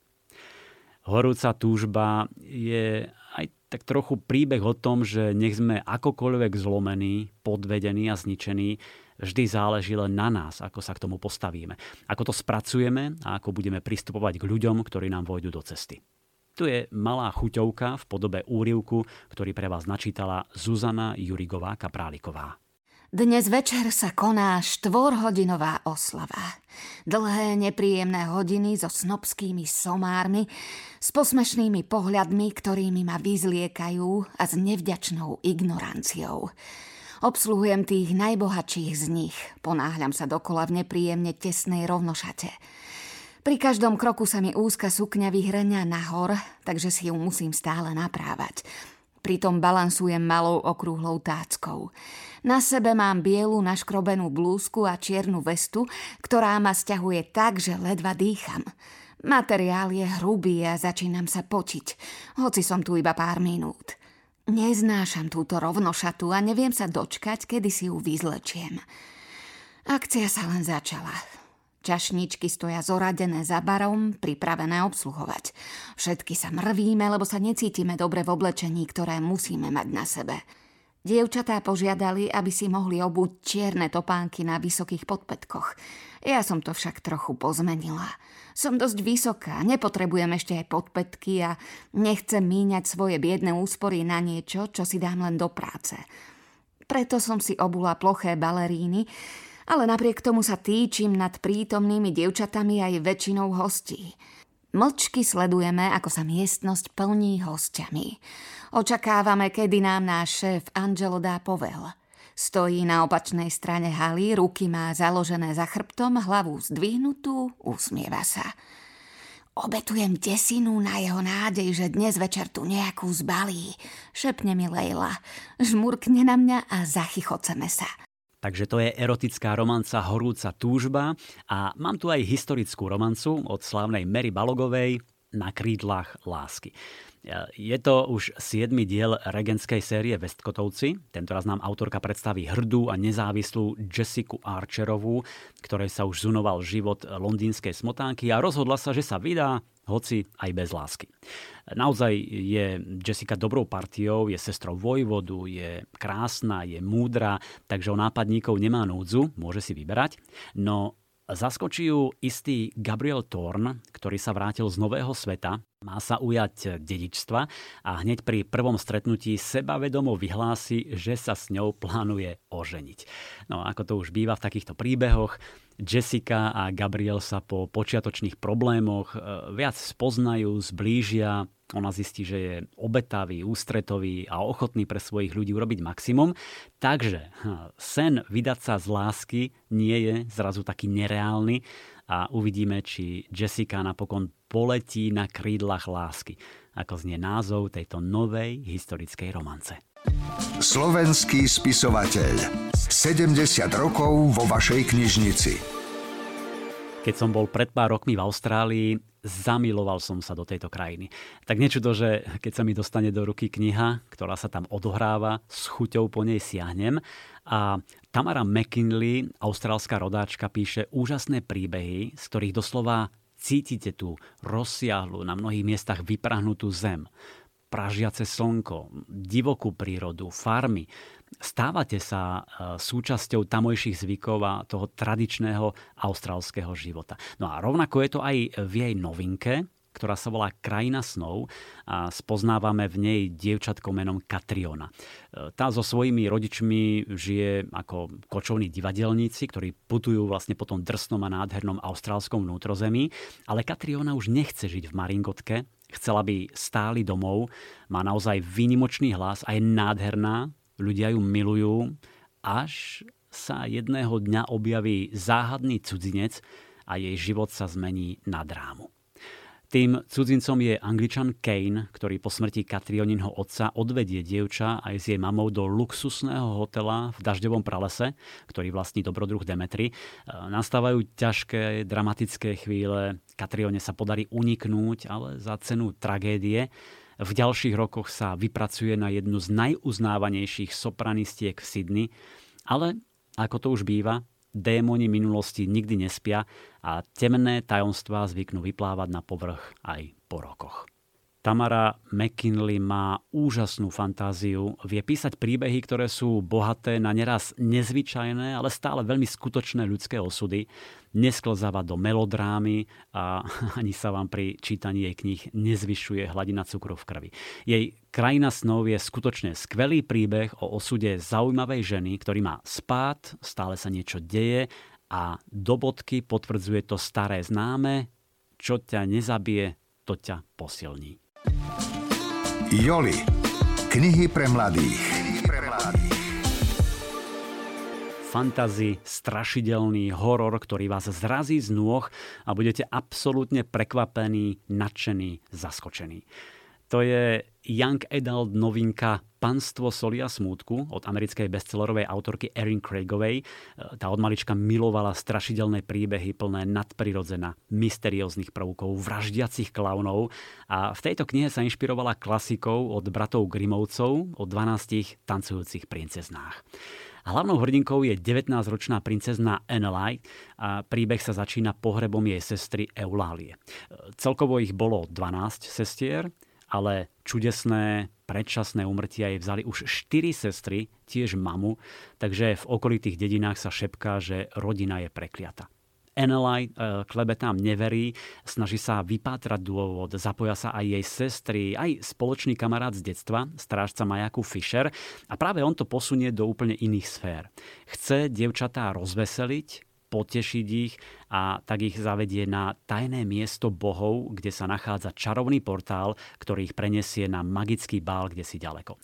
Horúca túžba je aj tak trochu príbeh o tom, že nech sme akokoľvek zlomení, podvedení a zničení, vždy záleží len na nás, ako sa k tomu postavíme, ako to spracujeme a ako budeme pristupovať k ľuďom, ktorí nám vojdu do cesty. Tu je malá chuťovka v podobe úryvku, ktorý pre vás načítala Zuzana Jurigová-Kapráliková. Dnes večer sa koná štvorhodinová oslava. Dlhé nepríjemné hodiny so snobskými somármi, s posmešnými pohľadmi, ktorými ma vyzliekajú a s nevďačnou ignoranciou. Obsluhujem tých najbohatších z nich. Ponáhľam sa dokola v nepríjemne tesnej rovnošate. Pri každom kroku sa mi úzka sukňa vyhrňa nahor, takže si ju musím stále naprávať. Pritom balansujem malou okrúhlou táckou. Na sebe mám bielu naškrobenú blúzku a čiernu vestu, ktorá ma sťahuje tak, že ledva dýcham. Materiál je hrubý a začínam sa potiť, hoci som tu iba pár minút. Neznášam túto rovnošatu a neviem sa dočkať, kedy si ju vyzlečiem. Akcia sa len začala. Čašničky stoja zoradené za barom, pripravené obsluhovať. Všetky sa mrvíme, lebo sa necítime dobre v oblečení, ktoré musíme mať na sebe. Dievčatá požiadali, aby si mohli obuť čierne topánky na vysokých podpätkoch. Ja som to však trochu pozmenila. Som dosť vysoká, nepotrebujem ešte aj podpätky a nechcem míňať svoje biedne úspory na niečo, čo si dám len do práce. Preto som si obula ploché baleríny, ale napriek tomu sa týčim nad prítomnými dievčatami aj väčšinou hostí. Mlčky sledujeme, ako sa miestnosť plní hosťami. Očakávame, kedy nám náš šéf Angelo dá povel. Stojí na opačnej strane haly, ruky má založené za chrbtom, hlavu zdvihnutú, usmieva sa. Obetujem desinu na jeho nádej, že dnes večer tu nejakú zbalí, šepne mi Leila. Žmurkne na mňa a zachychoceme sa. Takže to je erotická romanca Horúca túžba a mám tu aj historickú romancu od slávnej Mary Balogovej Na krídlach lásky. Je to už siedmy diel regenskej série Vestkotovci. Tentoraz nám autorka predstaví hrdú a nezávislú Jessicu Archerovú, ktorej sa už zunoval život londýnskej smotánky a rozhodla sa, že sa vydá, hoci aj bez lásky. Naozaj je Jessica dobrou partiou, je sestrou vojvodu, je krásna, je múdra, takže o nápadníkov nemá núdzu, môže si vyberať. No Zaskočí ju istý Gabriel Thorne, ktorý sa vrátil z Nového sveta. Má sa ujať dedičstva a hneď pri prvom stretnutí sebavedomo vyhlási, že sa s ňou plánuje oženiť. No ako to už býva v takýchto príbehoch, Jessica a Gabriel sa po počiatočných problémoch viac spoznajú, zblížia. Ona zistí, že je obetavý, ústretový a ochotný pre svojich ľudí urobiť maximum. Takže sen vydať sa z lásky nie je zrazu taký nereálny a uvidíme, či Jessica napokon poletí na krídlach lásky, ako znie názov tejto novej historickej romance. Slovenský spisovateľ. sedemdesiat rokov vo vašej knižnici. Keď som bol pred pár rokmi v Austrálii, zamiloval som sa do tejto krajiny. Tak nečudo, že keď sa mi dostane do ruky kniha, ktorá sa tam odohráva, s chuťou po nej siahnem. A Tamara McKinley, austrálska rodáčka, píše úžasné príbehy, z ktorých doslova cítite tú rozsiahlu, na mnohých miestach vyprahnutú zem, pražiace slnko, divokú prírodu, farmy. Stávate sa súčasťou tamojších zvykov a toho tradičného austrálskeho života. No a rovnako je to aj v jej novinke, ktorá sa volá Krajina snov a spoznávame v nej dievčatko menom Katriona. Tá so svojimi rodičmi žije ako kočovní divadelníci, ktorí putujú vlastne po tom drsnom a nádhernom austrálskom vnútrozemí, ale Katriona už nechce žiť v maringotke, chcela by stály domov, má naozaj výnimočný hlas a je nádherná. Ľudia ju milujú, až sa jedného dňa objaví záhadný cudzinec a jej život sa zmení na drámu. Tým cudzincom je Angličan Kane, ktorý po smrti Katrioninho otca odvedie dievča aj s jej mamou do luxusného hotela v dažďovom pralese, ktorý vlastní dobrodruh Demetri. Nastávajú ťažké, dramatické chvíle. Katrione sa podarí uniknúť, ale za cenu tragédie. V ďalších rokoch sa vypracuje na jednu z najuznávanejších sopranistiek v Sydney, ale ako to už býva, démoni minulosti nikdy nespia a temné tajomstvá zvyknú vyplávať na povrch aj po rokoch. Tamara McKinley má úžasnú fantáziu, vie písať príbehy, ktoré sú bohaté na neraz nezvyčajné, ale stále veľmi skutočné ľudské osudy, nesklzáva do melodrámy a ani sa vám pri čítaní jej kníh nezvyšuje hladina cukru v krvi. Jej Krajina snov je skutočne skvelý príbeh o osude zaujímavej ženy, ktorý má spád, stále sa niečo deje a do bodky potvrdzuje to staré známe, čo ťa nezabije, to ťa posilní. Joli. Knihy pre mladých. Fantasy, strašidelný horor, ktorý vás zrazí z nôh a budete absolútne prekvapení, nadšení, zaskočení. To je young adult novinka Panstvo soli a smútku od americkej bestsellerovej autorky Erin Craigovej. Tá od malička milovala strašidelné príbehy plné nadprirodzena, mysterióznych prvkov, vraždiacich klaunov a v tejto knihe sa inšpirovala klasikou od bratov Grimovcov o dvanástich tancujúcich princeznách. Hlavnou hrdinkou je devätnásťročná princezná Annalise a príbeh sa začína pohrebom jej sestry Eulálie. Celkovo ich bolo dvanásť sestier, ale čudesné predčasné úmrtia jej vzali už štyri sestry, tiež mamu, takže v okolitých dedinách sa šepká, že rodina je prekliata. Annalise klebetám neverí, snaží sa vypátrať dôvod, zapoja sa aj jej sestry, aj spoločný kamarát z detstva, strážca majaku Fisher, a práve on to posunie do úplne iných sfér. Chce dievčatá rozveseliť, potešiť ich a tak ich zavedie na tajné miesto bohov, kde sa nachádza čarovný portál, ktorý ich prenesie na magický bál kdesi ďaleko.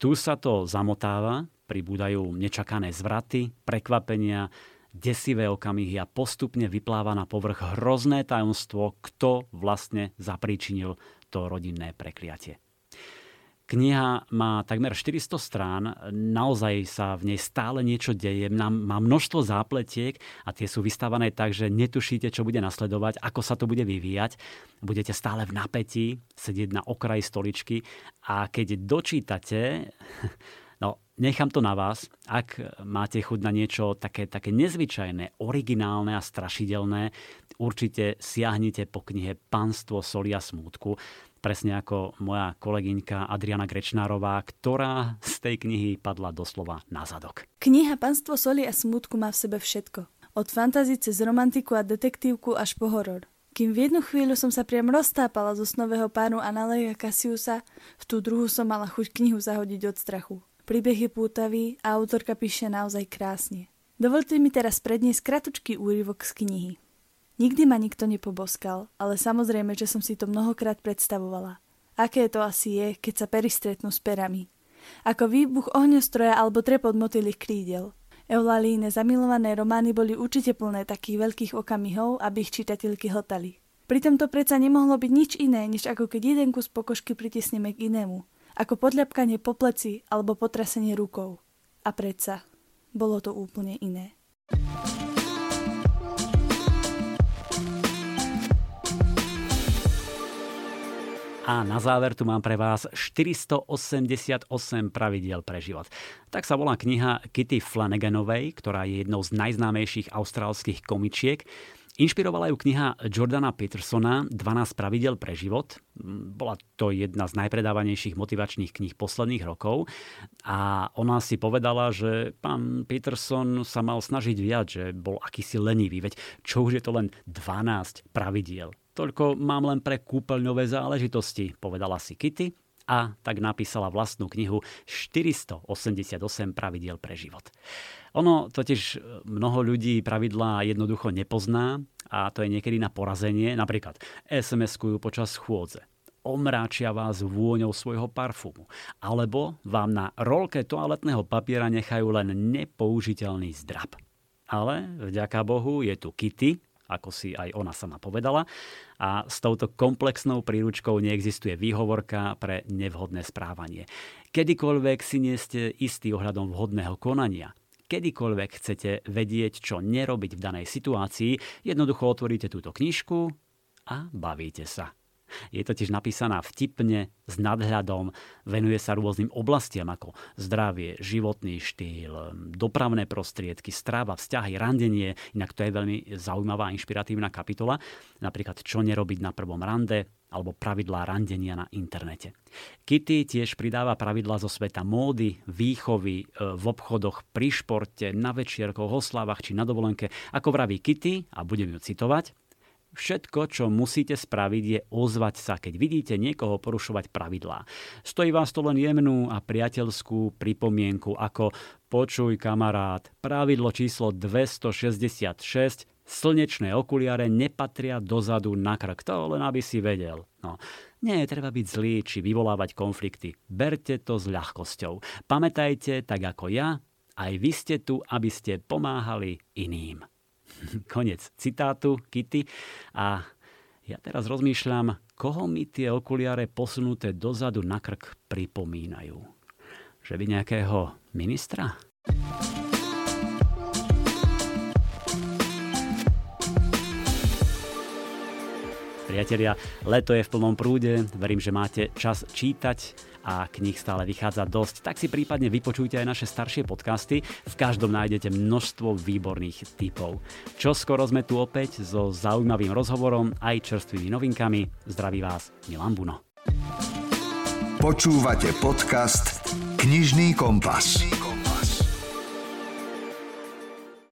Tu sa to zamotáva, pribúdajú nečakané zvraty, prekvapenia, desivé okamihy a postupne vypláva na povrch hrozné tajomstvo, kto vlastne zapríčinil to rodinné prekliatie. Kniha má takmer štyristo strán, naozaj sa v nej stále niečo deje, má množstvo zápletiek a tie sú vystavané tak, že netušíte, čo bude nasledovať, ako sa to bude vyvíjať. Budete stále v napätí, sedieť na okraji stoličky a keď dočítate, no nechám to na vás, ak máte chuť na niečo také, také nezvyčajné, originálne a strašidelné, určite siahnite po knihe Panstvo soli a smútku. Presne ako moja kolegyňka Adriana Grečnárová, ktorá z tej knihy padla doslova na zadok. Kniha Panstvo soli a smútku má v sebe všetko. Od fantasy cez romantiku a detektívku až po horor. Kým v jednu chvíľu som sa priam roztápala zo snového pánu Analeja Cassiusa, v tú druhú som mala chuť knihu zahodiť od strachu. Príbeh je pútavý a autorka píše naozaj krásne. Dovolte mi teraz predniesť kratučký úryvok z knihy. Nikdy ma nikto nepoboskal, ale samozrejme, že som si to mnohokrát predstavovala. Aké to asi je, keď sa pery stretnú s perami. Ako výbuch ohňostroja alebo trepot motýlych krídel. Eulalíne zamilované romány boli určite plné takých veľkých okamihov, aby ich čitatelky hltali. Pritom to predsa nemohlo byť nič iné, než ako keď jeden kus pokožky pritisneme k inému. Ako podľapkanie po pleci alebo potrasenie rukou. A predsa, bolo to úplne iné. A na záver tu mám pre vás štyristo osemdesiatosem pravidiel pre život. Tak sa volá kniha Kitty Flanaganovej, ktorá je jednou z najznámejších austrálskych komičiek. Inšpirovala ju kniha Jordana Petersona dvanásť pravidiel pre život. Bola to jedna z najpredávanejších motivačných kníh posledných rokov. A ona si povedala, že pán Peterson sa mal snažiť viac, že bol akýsi lenivý. Veď čo už je to len dvanásť pravidiel? Toľko mám len pre kúpeľňové záležitosti, povedala si Kitty a tak napísala vlastnú knihu štyristo osemdesiatosem pravidiel pre život. Ono totiž mnoho ľudí pravidlá jednoducho nepozná a to je niekedy na porazenie. Napríklad es em eskujú počas chôdze, omráčia vás vôňou svojho parfumu alebo vám na rolke toaletného papiera nechajú len nepoužiteľný zdrab. Ale vďaka Bohu je tu Kitty, ako si aj ona sama povedala. A s touto komplexnou príručkou neexistuje výhovorka pre nevhodné správanie. Kedykoľvek si nie ste istí ohľadom vhodného konania, kedykoľvek chcete vedieť, čo nerobiť v danej situácii, jednoducho otvoríte túto knižku a bavíte sa. Je totiž napísaná vtipne, s nadhľadom, venuje sa rôznym oblastiam ako zdravie, životný štýl, dopravné prostriedky, strava, vzťahy, randenie. Inak to je veľmi zaujímavá a inšpiratívna kapitola. Napríklad čo nerobiť na prvom rande alebo pravidlá randenia na internete. Kitty tiež pridáva pravidlá zo sveta módy, výchovy, v obchodoch, pri športe, na večierkoch, oslavách či na dovolenke. Ako vraví Kitty, a budem ju citovať, všetko, čo musíte spraviť, je ozvať sa, keď vidíte niekoho porušovať pravidlá. Stojí vás to len jemnú a priateľskú pripomienku ako počuj kamarát, pravidlo číslo dvestošesťdesiatšesť, slnečné okuliare nepatria dozadu na krk. To len aby si vedel. No, nie je treba byť zlý či vyvolávať konflikty. Berte to s ľahkosťou. Pamätajte, tak ako ja, aj vy ste tu, aby ste pomáhali iným. Konec citátu Kitty a ja teraz rozmýšľam, koho mi tie okuliare posunuté dozadu na krk pripomínajú. Že by nejakého ministra? Priatelia, leto je v plnom prúde, verím, že máte čas čítať a kníh stále vychádza dosť. Tak si prípadne vypočujte aj naše staršie podcasty, v každom nájdete množstvo výborných tipov. Čoskoro sme tu opäť so zaujímavým rozhovorom aj čerstvými novinkami. Zdraví vás Milan Buno. Počúvate podcast Knižný kompas.